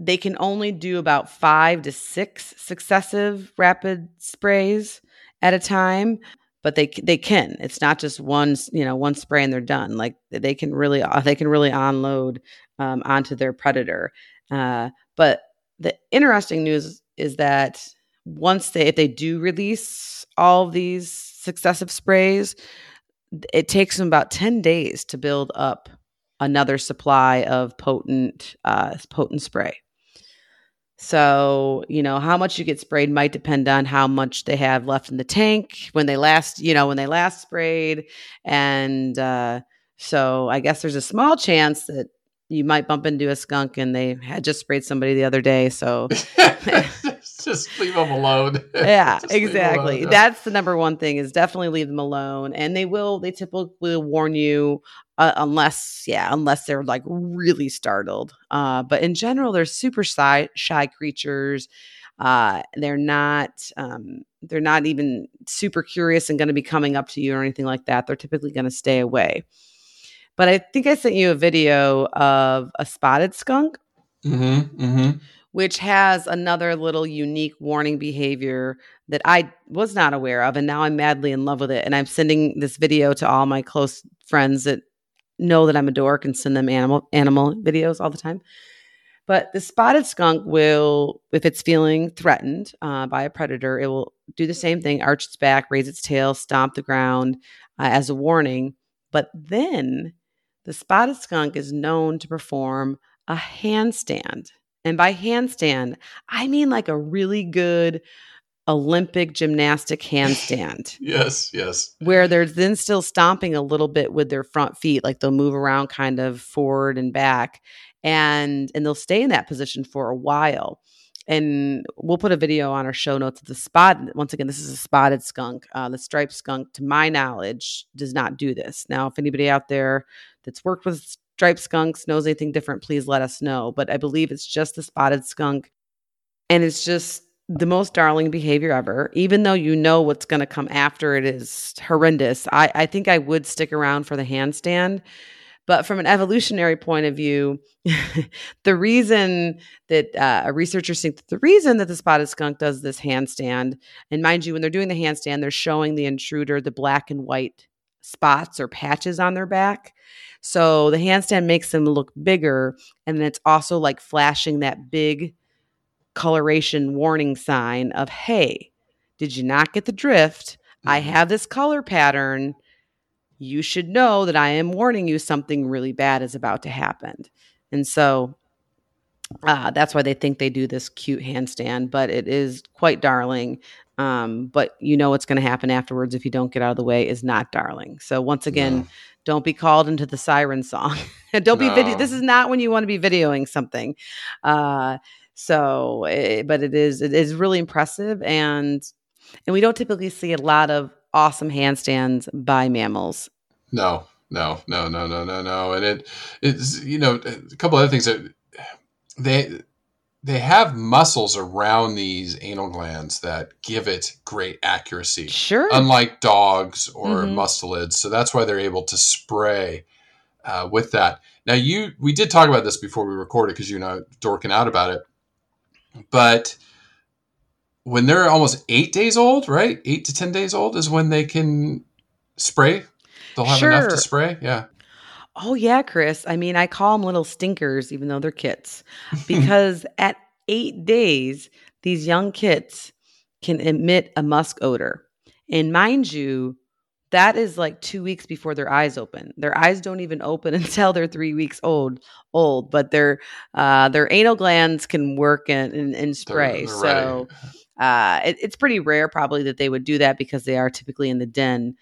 they can only do about five to six successive rapid sprays at a time, but they they can. It's not just one, you know, one spray and they're done. Like they can really they can really unload um, onto their predator. Uh, but the interesting news is that once they if they do release all of these successive sprays, it takes them about ten days to build up another supply of potent uh, potent spray. So, you know, how much you get sprayed might depend on how much they have left in the tank when they last, you know, when they last sprayed. And uh, so I guess there's a small chance that you might bump into a skunk and they had just sprayed somebody the other day. So just leave them alone. Yeah, just exactly. Alone. That's the number one thing is definitely leave them alone. And they will, they typically warn you uh, unless, yeah, unless they're like really startled. Uh, but in general, they're super shy, shy creatures. Uh, they're not, um, they're not even super curious and going to be coming up to you or anything like that. They're typically going to stay away. But I think I sent you a video of a spotted skunk, mm-hmm, mm-hmm. which has another little unique warning behavior that I was not aware of. And now I'm madly in love with it. And I'm sending this video to all my close friends that know that I'm a dork and send them animal animal videos all the time. But the spotted skunk will, if it's feeling threatened uh, by a predator, it will do the same thing, arch its back, raise its tail, stomp the ground uh, as a warning. But then the spotted skunk is known to perform a handstand. And by handstand, I mean like a really good Olympic gymnastic handstand. Yes, yes. Where they're then still stomping a little bit with their front feet. Like they'll move around kind of forward and back. And, and they'll stay in that position for a while. And we'll put a video on our show notes of the spot. Once again, this is a spotted skunk. Uh, the striped skunk, to my knowledge, does not do this. Now, if anybody out there that's worked with striped skunks knows anything different, please let us know. But I believe it's just the spotted skunk. And it's just the most darling behavior ever. Even though you know what's going to come after it is horrendous, I, I think I would stick around for the handstand. But from an evolutionary point of view, the reason that uh, researchers think that the reason that the spotted skunk does this handstand, and mind you, when they're doing the handstand, they're showing the intruder the black and white spots or patches on their back. So the handstand makes them look bigger. And then it's also like flashing that big coloration warning sign of, hey, did you not get the drift? I have this color pattern. You should know that I am warning you something really bad is about to happen. And so uh, that's why they think they do this cute handstand, but it is quite darling. Um, but you know what's going to happen afterwards if you don't get out of the way is not darling. So once again, no. Don't be called into the siren song. Don't no. be video. This is not when you want to be videoing something. Uh, so, it, but it is it is really impressive, and and we don't typically see a lot of awesome handstands by mammals. No, no, no, no, no, no, no. And it it's you know a couple other things that they they have muscles around these anal glands that give it great accuracy. Sure. Unlike dogs or mm-hmm. mustelids, so that's why they're able to spray uh, with that. Now, you we did talk about this before we recorded because you and I were dorking out about it, but when they're almost eight days old, right? Eight to ten days old is when they can spray. They'll have sure. enough to spray. Yeah. Oh yeah, Chris. I mean, I call them little stinkers, even though they're kits, because at eight days, these young kits can emit a musk odor. And mind you, that is like two weeks before their eyes open. Their eyes don't even open until they're three weeks old. Old, but their uh, their anal glands can work and and, and spray. They're, they're so right. uh, it, it's pretty rare, probably, that they would do that because they are typically in the den.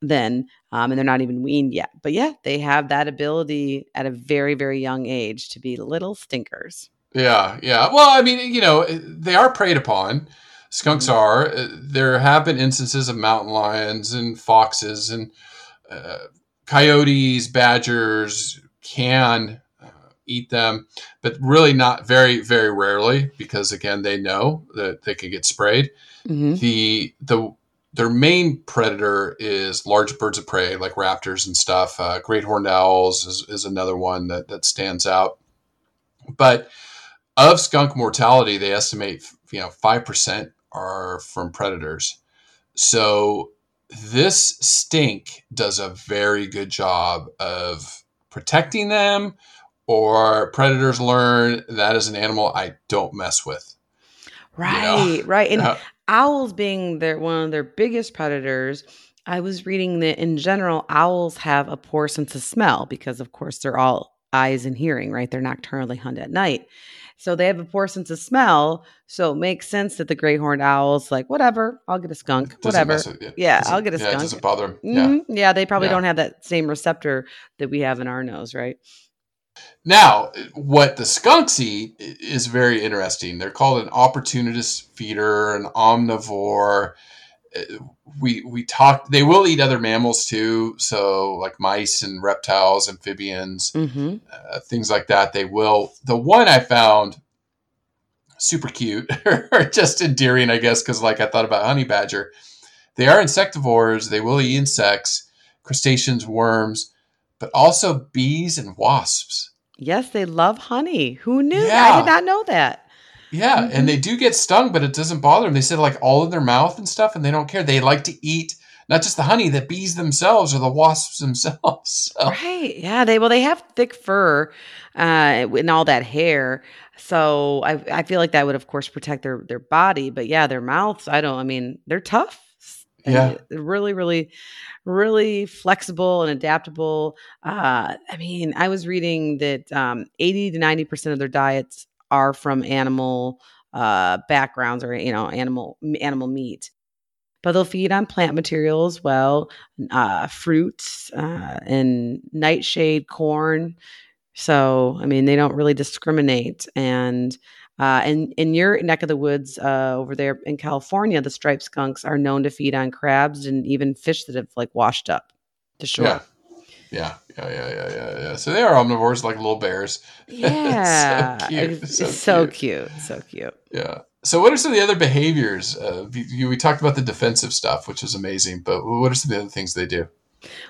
Then um, and they're not even weaned yet. But yeah, they have that ability at a very, very young age to be little stinkers. Yeah, yeah. Well, I mean, you know, they are preyed upon. Skunks mm-hmm. are. There have been instances of mountain lions and foxes and uh, coyotes, badgers can uh, eat them, but really not very, very rarely because, again, they know that they could get sprayed. Mm-hmm. The the Their main predator is large birds of prey, like raptors and stuff. Uh, great horned owls is, is another one that, that stands out. But of skunk mortality, they estimate you know five percent are from predators. So this stink does a very good job of protecting them, or predators learn that is an animal I don't mess with. Right, you know? right. And uh, owls being their one of their biggest predators, I was reading that in general, owls have a poor sense of smell because, of course, they're all eyes and hearing, right? They're nocturnally hunt at night. So they have a poor sense of smell. So it makes sense that the gray horned owl's like, whatever, I'll get a skunk, whatever. It, yeah, yeah I'll get a yeah, skunk. It doesn't bother them. Yeah, mm-hmm. yeah they probably yeah. don't have that same receptor that we have in our nose, right? Now, what the skunks eat is very interesting. They're called an opportunist feeder, an omnivore. We we talked. They will eat other mammals too, so like mice and reptiles, amphibians, mm-hmm. uh, things like that. They will. The one I found super cute, or just endearing, I guess, because like I thought about honey badger. They are insectivores. They will eat insects, crustaceans, worms, but also bees and wasps. Yes, they love honey. Who knew? Yeah. I did not know that. Yeah, mm-hmm. and they do get stung, but it doesn't bother them. They sit like all in their mouth and stuff, and they don't care. They like to eat not just the honey, the bees themselves or the wasps themselves. So. Right, yeah. They Well, they have thick fur uh, and all that hair, so I, I feel like that would, of course, protect their, their body. But, yeah, their mouths, I don't – I mean, they're tough. Yeah, really, really, really flexible and adaptable. Uh, I mean, I was reading that um, eighty to ninety percent of their diets are from animal uh, backgrounds or, you know, animal animal meat. But they'll feed on plant material as well, uh, fruits uh, and nightshade, corn. So, I mean, they don't really discriminate. And Uh, and in your neck of the woods uh, over there in California, the striped skunks are known to feed on crabs and even fish that have like washed up to shore. Yeah, yeah, yeah, yeah, yeah, yeah. yeah. So they are omnivores like little bears. Yeah. so cute. It's so, so cute. cute. So cute. Yeah. So what are some of the other behaviors? Uh, you, we talked about the defensive stuff, which is amazing, but what are some of the other things they do?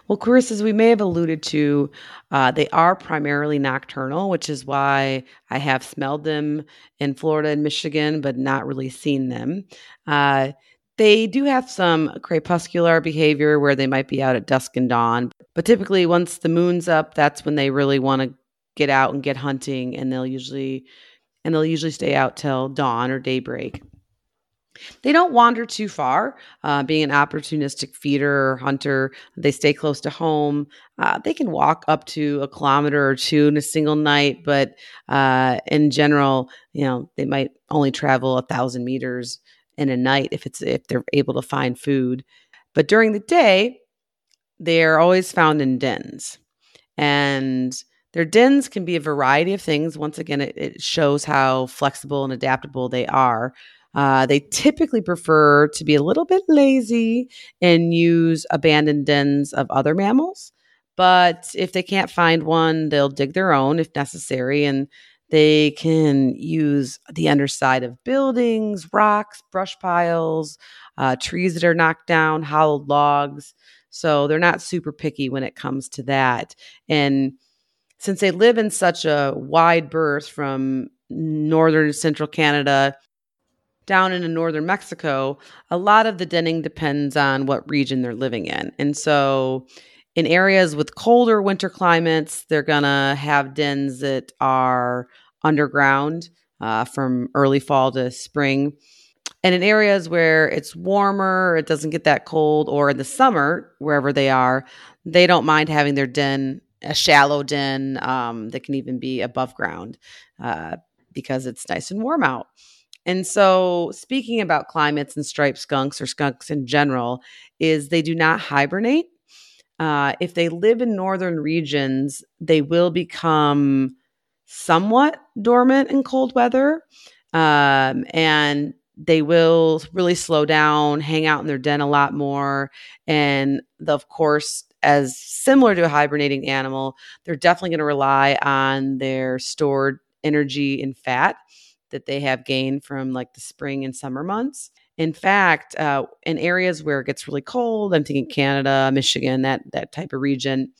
Well, Chris, as we may have alluded to, uh, they are primarily nocturnal, which is why I have smelled them in Florida and Michigan, but not really seen them. Uh, they do have some crepuscular behavior where they might be out at dusk and dawn, but typically once the moon's up, that's when they really want to get out and get hunting, and they'll usually and they'll usually stay out till dawn or daybreak. They don't wander too far, uh, being an opportunistic feeder or hunter. They stay close to home. Uh, they can walk up to a kilometer or two in a single night, but uh, in general, you know, they might only travel a thousand meters in a night if it's if they're able to find food. But during the day, they are always found in dens. And their dens can be a variety of things. Once again, it, it shows how flexible and adaptable they are. Uh, they typically prefer to be a little bit lazy and use abandoned dens of other mammals. But if they can't find one, they'll dig their own if necessary. And they can use the underside of buildings, rocks, brush piles, uh, trees that are knocked down, hollowed logs. So they're not super picky when it comes to that. And since they live in such a wide berth from northern and central Canada down into northern Mexico, a lot of the denning depends on what region they're living in. And so in areas with colder winter climates, they're going to have dens that are underground uh, from early fall to spring. And in areas where it's warmer, it doesn't get that cold, or in the summer, wherever they are, they don't mind having their den, a shallow den um, that can even be above ground uh, because it's nice and warm out. And so speaking about climates and striped skunks or skunks in general is they do not hibernate. Uh, if they live in northern regions, they will become somewhat dormant in cold weather, um, and they will really slow down, hang out in their den a lot more. And the, of course, as similar to a hibernating animal, they're definitely going to rely on their stored energy and fat that they have gained from like the spring and summer months. In fact, uh, in areas where it gets really cold, I'm thinking Canada, Michigan, that that type of region,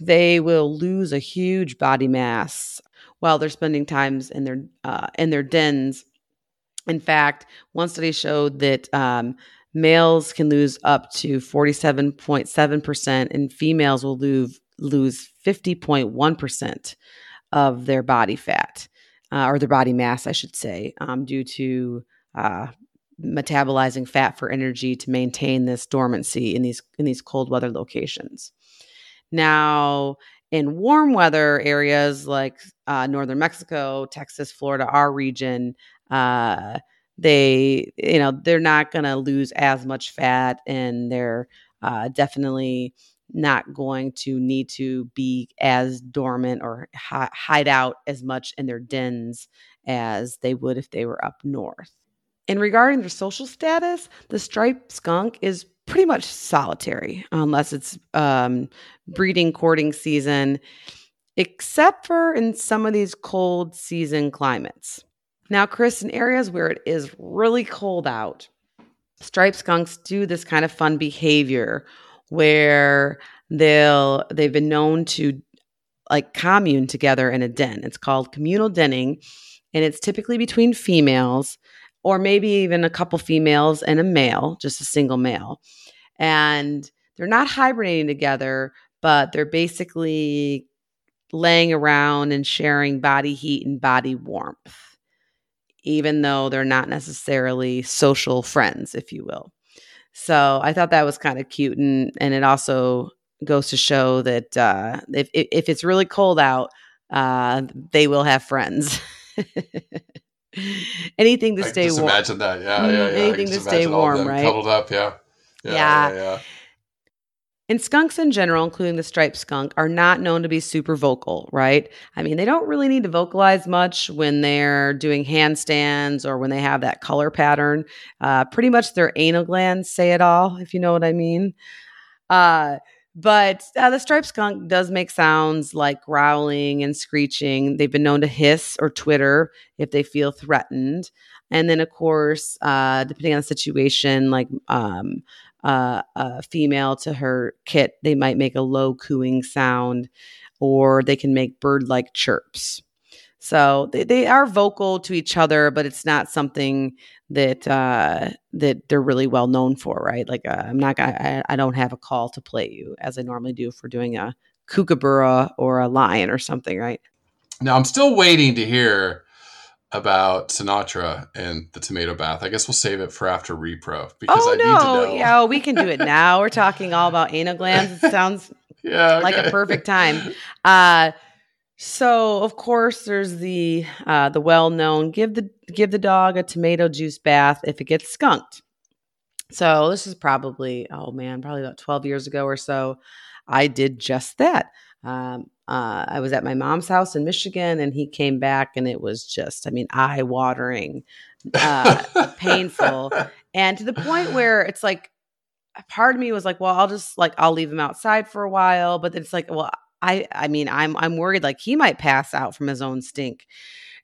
they will lose a huge body mass while they're spending times in their uh, in their dens. In fact, one study showed that um, males can lose up to forty-seven point seven percent, and females will lose lose fifty point one percent of their body fat uh, or their body mass, I should say, um, due to uh, metabolizing fat for energy to maintain this dormancy in these in these cold weather locations. Now, in warm weather areas like uh, northern Mexico, Texas, Florida, our region, uh, they you know they're not going to lose as much fat, and they're uh, definitely not going to need to be as dormant or hi- hide out as much in their dens as they would if they were up north. And regarding their social status, the striped skunk is pretty much solitary unless it's um, breeding, courting season, except for in some of these cold season climates. Now, Chris, in areas where it is really cold out, striped skunks do this kind of fun behavior where they'll they've been known to like commune together in a den. It's called communal denning, and it's typically between females, or maybe even a couple females and a male, just a single male. And they're not hibernating together, but they're basically laying around and sharing body heat and body warmth, even though they're not necessarily social friends, if you will. So I thought that was kind of cute. And, and it also goes to show that uh, if, if it's really cold out, uh, they will have friends. Anything to I stay just warm. Imagine that, yeah, yeah, yeah. Anything to stay warm, right? Cuddled up, yeah. Yeah, yeah. yeah, yeah. And skunks in general, including the striped skunk, are not known to be super vocal, right? I mean, they don't really need to vocalize much when they're doing handstands or when they have that color pattern. Uh, pretty much their anal glands say it all, if you know what I mean. Uh, but uh, the striped skunk does make sounds like growling and screeching. They've been known to hiss or twitter if they feel threatened. And then, of course, uh, depending on the situation, like um, – Uh, a female to her kit, they might make a low cooing sound, or they can make bird-like chirps. So they, they are vocal to each other, but it's not something that uh, that they're really well known for, right? Like uh, I'm not, I, I don't have a call to play you as I normally do for doing a kookaburra or a lion or something, right? Now I'm still waiting to hear about Sinatra and the tomato bath. I guess we'll save it for after repro because oh, I no. need to know. Yeah, we can do it now. We're talking all about anal glands. It sounds yeah, okay. like a perfect time. Uh, so of course there's the uh, the well known give the give the dog a tomato juice bath if it gets skunked. So this is probably, oh man, probably about twelve years ago or so, I did just that. Um, uh, I was at my mom's house in Michigan, and he came back, and it was just, I mean, eye-watering, uh, painful. And to the point where it's like, part of me was like, well, I'll just like, I'll leave him outside for a while. But it's like, well, I, I mean, I'm, I'm worried like he might pass out from his own stink.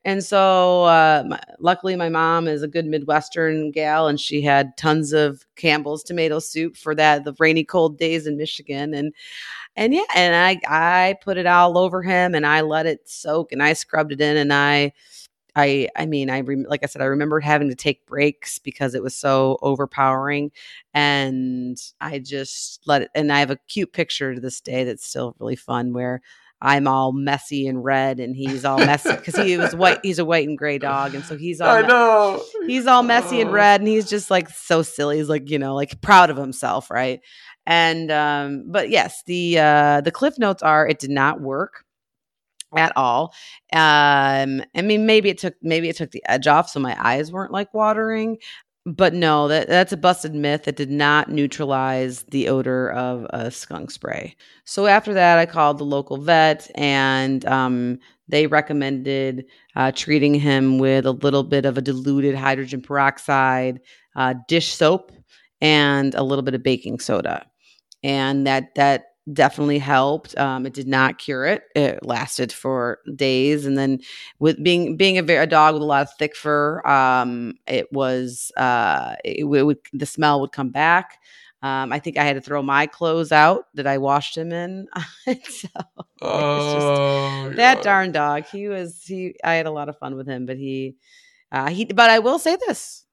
And so, uh, my, luckily my mom is a good Midwestern gal, and she had tons of Campbell's tomato soup for that, the rainy, cold days in Michigan. And, and yeah, and I, I put it all over him, and I let it soak, and I scrubbed it in. And I, I, I mean, I, re- like I said, I remembered having to take breaks because it was so overpowering, and I just let it. And I have a cute picture to this day that's still really fun, where I'm all messy and red, and he's all messy because he was white. He's a white and gray dog, and so he's all I me- know he's all messy oh. and red, and he's just like so silly. He's like, you know, like proud of himself, right? And um, but yes, the uh, the cliff notes are it did not work at all. Um, I mean, maybe it took maybe it took the edge off, so my eyes weren't like watering. But no, that that's a busted myth. It did not neutralize the odor of a skunk spray. So after that, I called the local vet, and um, they recommended uh, treating him with a little bit of a diluted hydrogen peroxide, uh, dish soap, and a little bit of baking soda, and that that. definitely helped. Um, it did not cure it. It lasted for days. And then with being, being a, very, a dog with a lot of thick fur, um, it was, uh, it, it would, the smell would come back. Um, I think I had to throw my clothes out that I washed him in. so oh, just, that darn dog. He was, he, I had a lot of fun with him, but he, uh, he, but I will say this,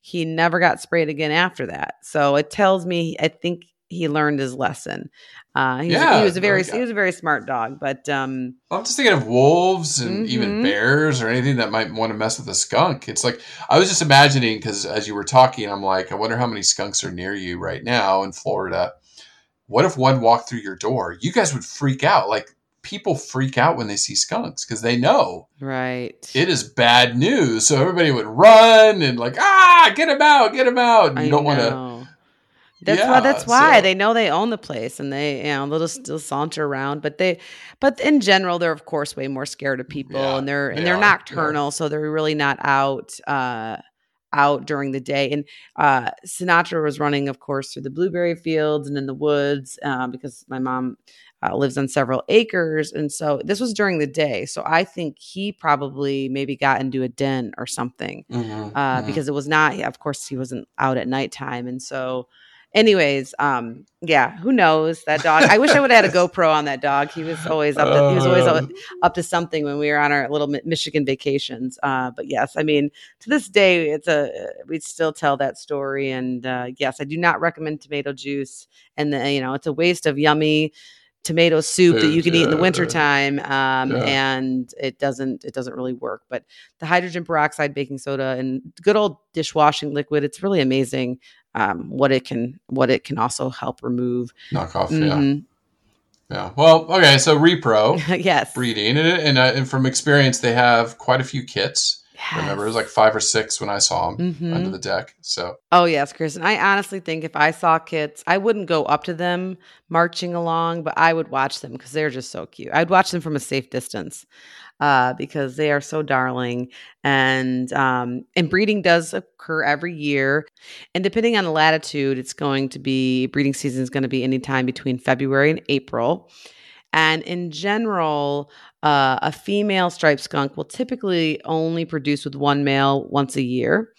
he never got sprayed again after that. So it tells me, I think, he learned his lesson. Uh, he, yeah, was, he was a very, okay. he was a very smart dog, but, um, I'm just thinking of wolves and mm-hmm. even bears or anything that might want to mess with a skunk. It's like, I was just imagining, cause as you were talking, I'm like, I wonder how many skunks are near you right now in Florida. What if one walked through your door? You guys would freak out. Like, people freak out when they see skunks because they know, right? It is bad news. So everybody would run and like, ah, get him out, get him out. And you I don't want to. That's yeah, why. That's why so. They know they own the place, and they, you know, they'll still saunter around. But they, but in general, they're of course way more scared of people, yeah, and they're they and they're are, nocturnal, yeah. so they're really not out, uh, out during the day. And uh, Sinatra was running, of course, through the blueberry fields and in the woods uh, because my mom uh, lives on several acres, and so this was during the day. So I think he probably maybe got into a den or something mm-hmm, uh, mm-hmm. because it was not. Of course, he wasn't out at nighttime, and so. Anyways, um, yeah, who knows that dog? I wish I would have had a GoPro on that dog. He was always up. To, he was always up to something when we were on our little Michigan vacations. Uh, but yes, I mean, to this day, it's a we'd still tell that story. And uh, yes, I do not recommend tomato juice. And the, you know, it's a waste of yummy tomato soup Food, that you can yeah, eat in the wintertime. Um, yeah. And it doesn't it doesn't really work. But the hydrogen peroxide, baking soda, and good old dishwashing liquid. It's really amazing. Um, what it can, what it can also help remove. Knock off. Mm. Yeah. Yeah. Well, okay. So repro. yes. Breeding. And, and, uh, and from experience, they have quite a few kits. Yes. Remember, it was like five or six when I saw them mm-hmm. under the deck. So. Oh yes, Chris. And I honestly think if I saw kits, I wouldn't go up to them marching along, but I would watch them because they're just so cute. I'd watch them from a safe distance. Uh, because they are so darling, and um, and breeding does occur every year, and depending on the latitude, it's going to be breeding season is going to be anytime between February and April, and in general, uh, a female striped skunk will typically only produce with one male once a year,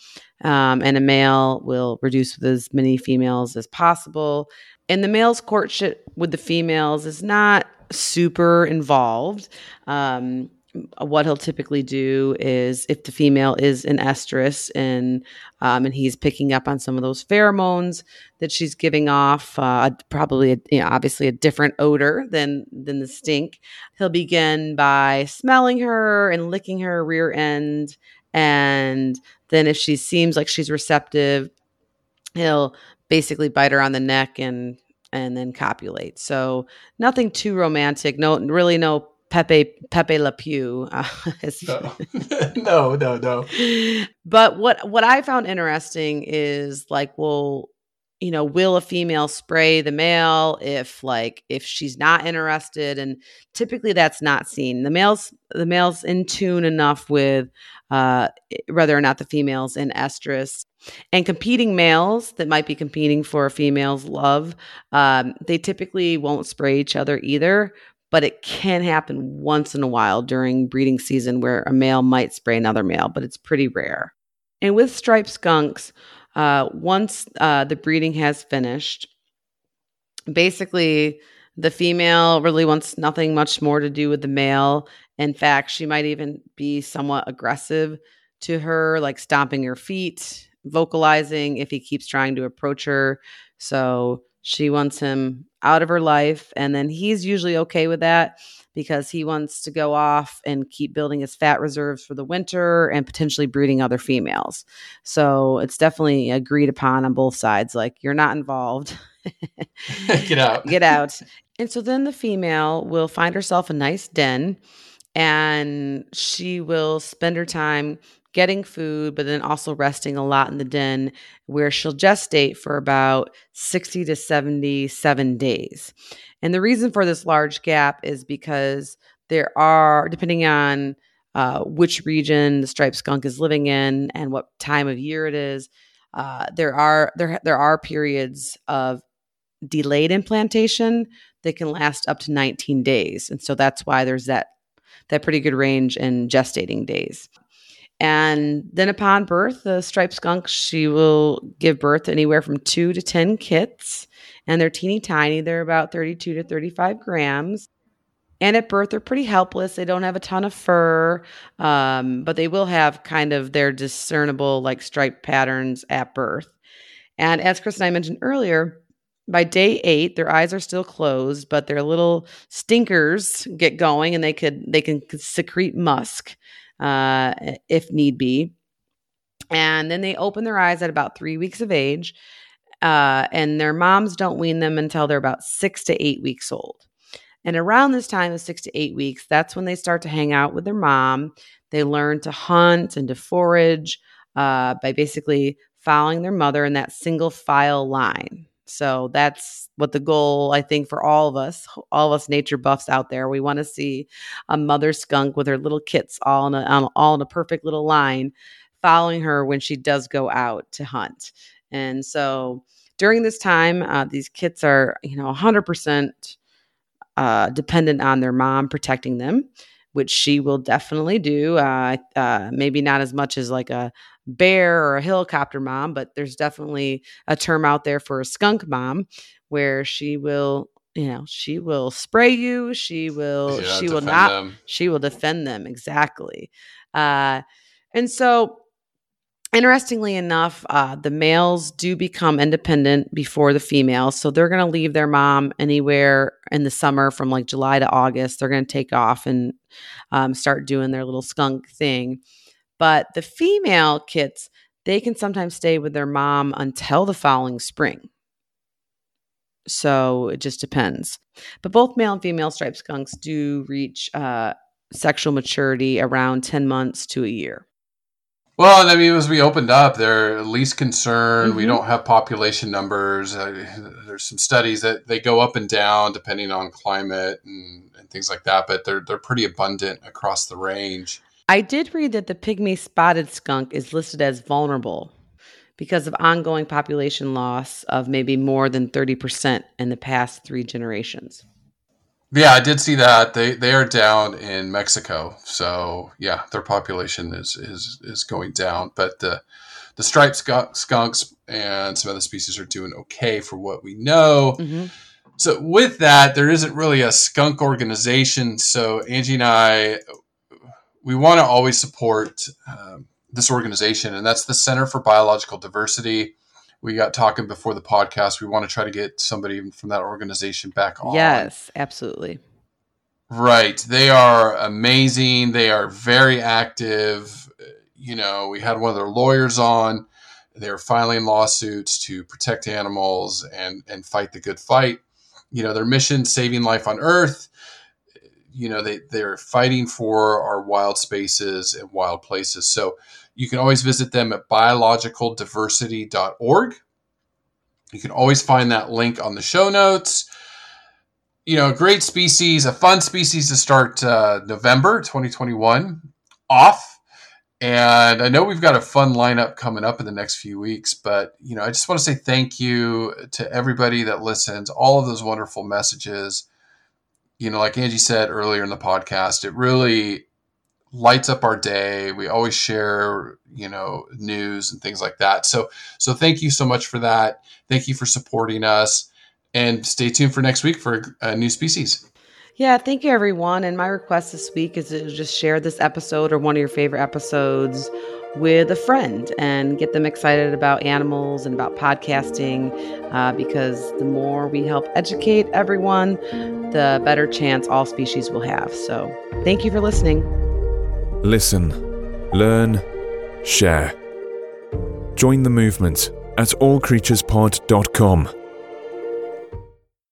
um, and a male will produce with as many females as possible, and the male's courtship with the females is not super involved. Um, What he'll typically do is if the female is an estrus and um, and he's picking up on some of those pheromones that she's giving off, uh, probably, you know, obviously a different odor than than the stink. He'll begin by smelling her and licking her rear end. And then if she seems like she's receptive, he'll basically bite her on the neck and and then copulate. So nothing too romantic. No, really no Pepe Pepe Le Pew. Uh, no. no, no, no. But what what I found interesting is like, well, you know, will a female spray the male if like if she's not interested? And typically that's not seen. The male's the male's in tune enough with uh, whether or not the female's in estrus. And competing males that might be competing for a female's love, um, they typically won't spray each other either. But it can happen once in a while during breeding season where a male might spray another male, but it's pretty rare. And with striped skunks, uh, once uh, the breeding has finished, basically the female really wants nothing much more to do with the male. In fact, she might even be somewhat aggressive to her, like stomping her feet, vocalizing if he keeps trying to approach her. So she wants him out of her life. And then he's usually okay with that because he wants to go off and keep building his fat reserves for the winter and potentially breeding other females. So it's definitely agreed upon on both sides. Like, you're not involved. Get out. Get out. And so then the female will find herself a nice den and she will spend her time getting food, but then also resting a lot in the den where she'll gestate for about sixty to seventy-seven days. And the reason for this large gap is because there are, depending on uh, which region the striped skunk is living in and what time of year it is, uh, there are there there are periods of delayed implantation that can last up to nineteen days. And so that's why there's that that pretty good range in gestating days. And then upon birth, the striped skunk, she will give birth to anywhere from two to ten kits. And they're teeny tiny. They're about thirty-two to thirty-five grams. And at birth, they're pretty helpless. They don't have a ton of fur, um, but they will have kind of their discernible like striped patterns at birth. And as Chris and I mentioned earlier, by day eight, their eyes are still closed, but their little stinkers get going and they could they can secrete musk uh, if need be. And then they open their eyes at about three weeks of age. Uh, and their moms don't wean them until they're about six to eight weeks old. And around this time of six to eight weeks, that's when they start to hang out with their mom. They learn to hunt and to forage, uh, by basically following their mother in that single file line. So that's what the goal, I think, for all of us, all of us nature buffs out there. We want to see a mother skunk with her little kits all in a, all in a perfect little line following her when she does go out to hunt. And so during this time, uh, these kits are, you know, one hundred percent uh, dependent on their mom protecting them, which she will definitely do. Uh, uh, maybe not as much as like a bear or a helicopter mom, but there's definitely a term out there for a skunk mom where she will, you know, she will spray you. She will, yeah, she will not, them. she will defend them. Exactly. Uh, and so interestingly enough, uh, the males do become independent before the females. So they're going to leave their mom anywhere in the summer from like July to August. They're going to take off and um, start doing their little skunk thing. But the female kits, they can sometimes stay with their mom until the following spring. So it just depends. But both male and female striped skunks do reach uh, sexual maturity around ten months to a year. Well, and I mean, as we opened up, they're least concerned. Mm-hmm. We don't have population numbers. Uh, there's some studies that they go up and down depending on climate and, and things like that, but they're they're pretty abundant across the range. I did read that the pygmy spotted skunk is listed as vulnerable because of ongoing population loss of maybe more than thirty percent in the past three generations. Yeah, I did see that. They they are down in Mexico. So, yeah, their population is is, is going down. But the, the striped skunk, skunks and some other species are doing okay for what we know. Mm-hmm. So with that, there isn't really a skunk organization. So Angie and I, we want to always support um, this organization, and that's the Center for Biological Diversity. We got talking before the podcast. We want to try to get somebody from that organization back on. Yes, absolutely. Right. They are amazing. They are very active. You know, we had one of their lawyers on. They're filing lawsuits to protect animals and, and fight the good fight. You know, their mission, saving life on Earth. You know, they, they're fighting for our wild spaces and wild places. So, you can always visit them at biological diversity dot org. You can always find that link on the show notes. You know, a great species, a fun species to start uh, November twenty twenty-one off. And I know we've got a fun lineup coming up in the next few weeks, but, you know, I just want to say thank you to everybody that listens, all of those wonderful messages. You know, like Angie said earlier in the podcast, it really lights up our day. We always share, you know, news and things like that. So, so thank you so much for that. Thank you for supporting us, and stay tuned for next week for a new species. Yeah. Thank you, everyone. And my request this week is to just share this episode or one of your favorite episodes with a friend and get them excited about animals and about podcasting, uh, because the more we help educate everyone, the better chance all species will have. So thank you for listening. Listen, learn, share. Join the movement at all creatures pod dot com.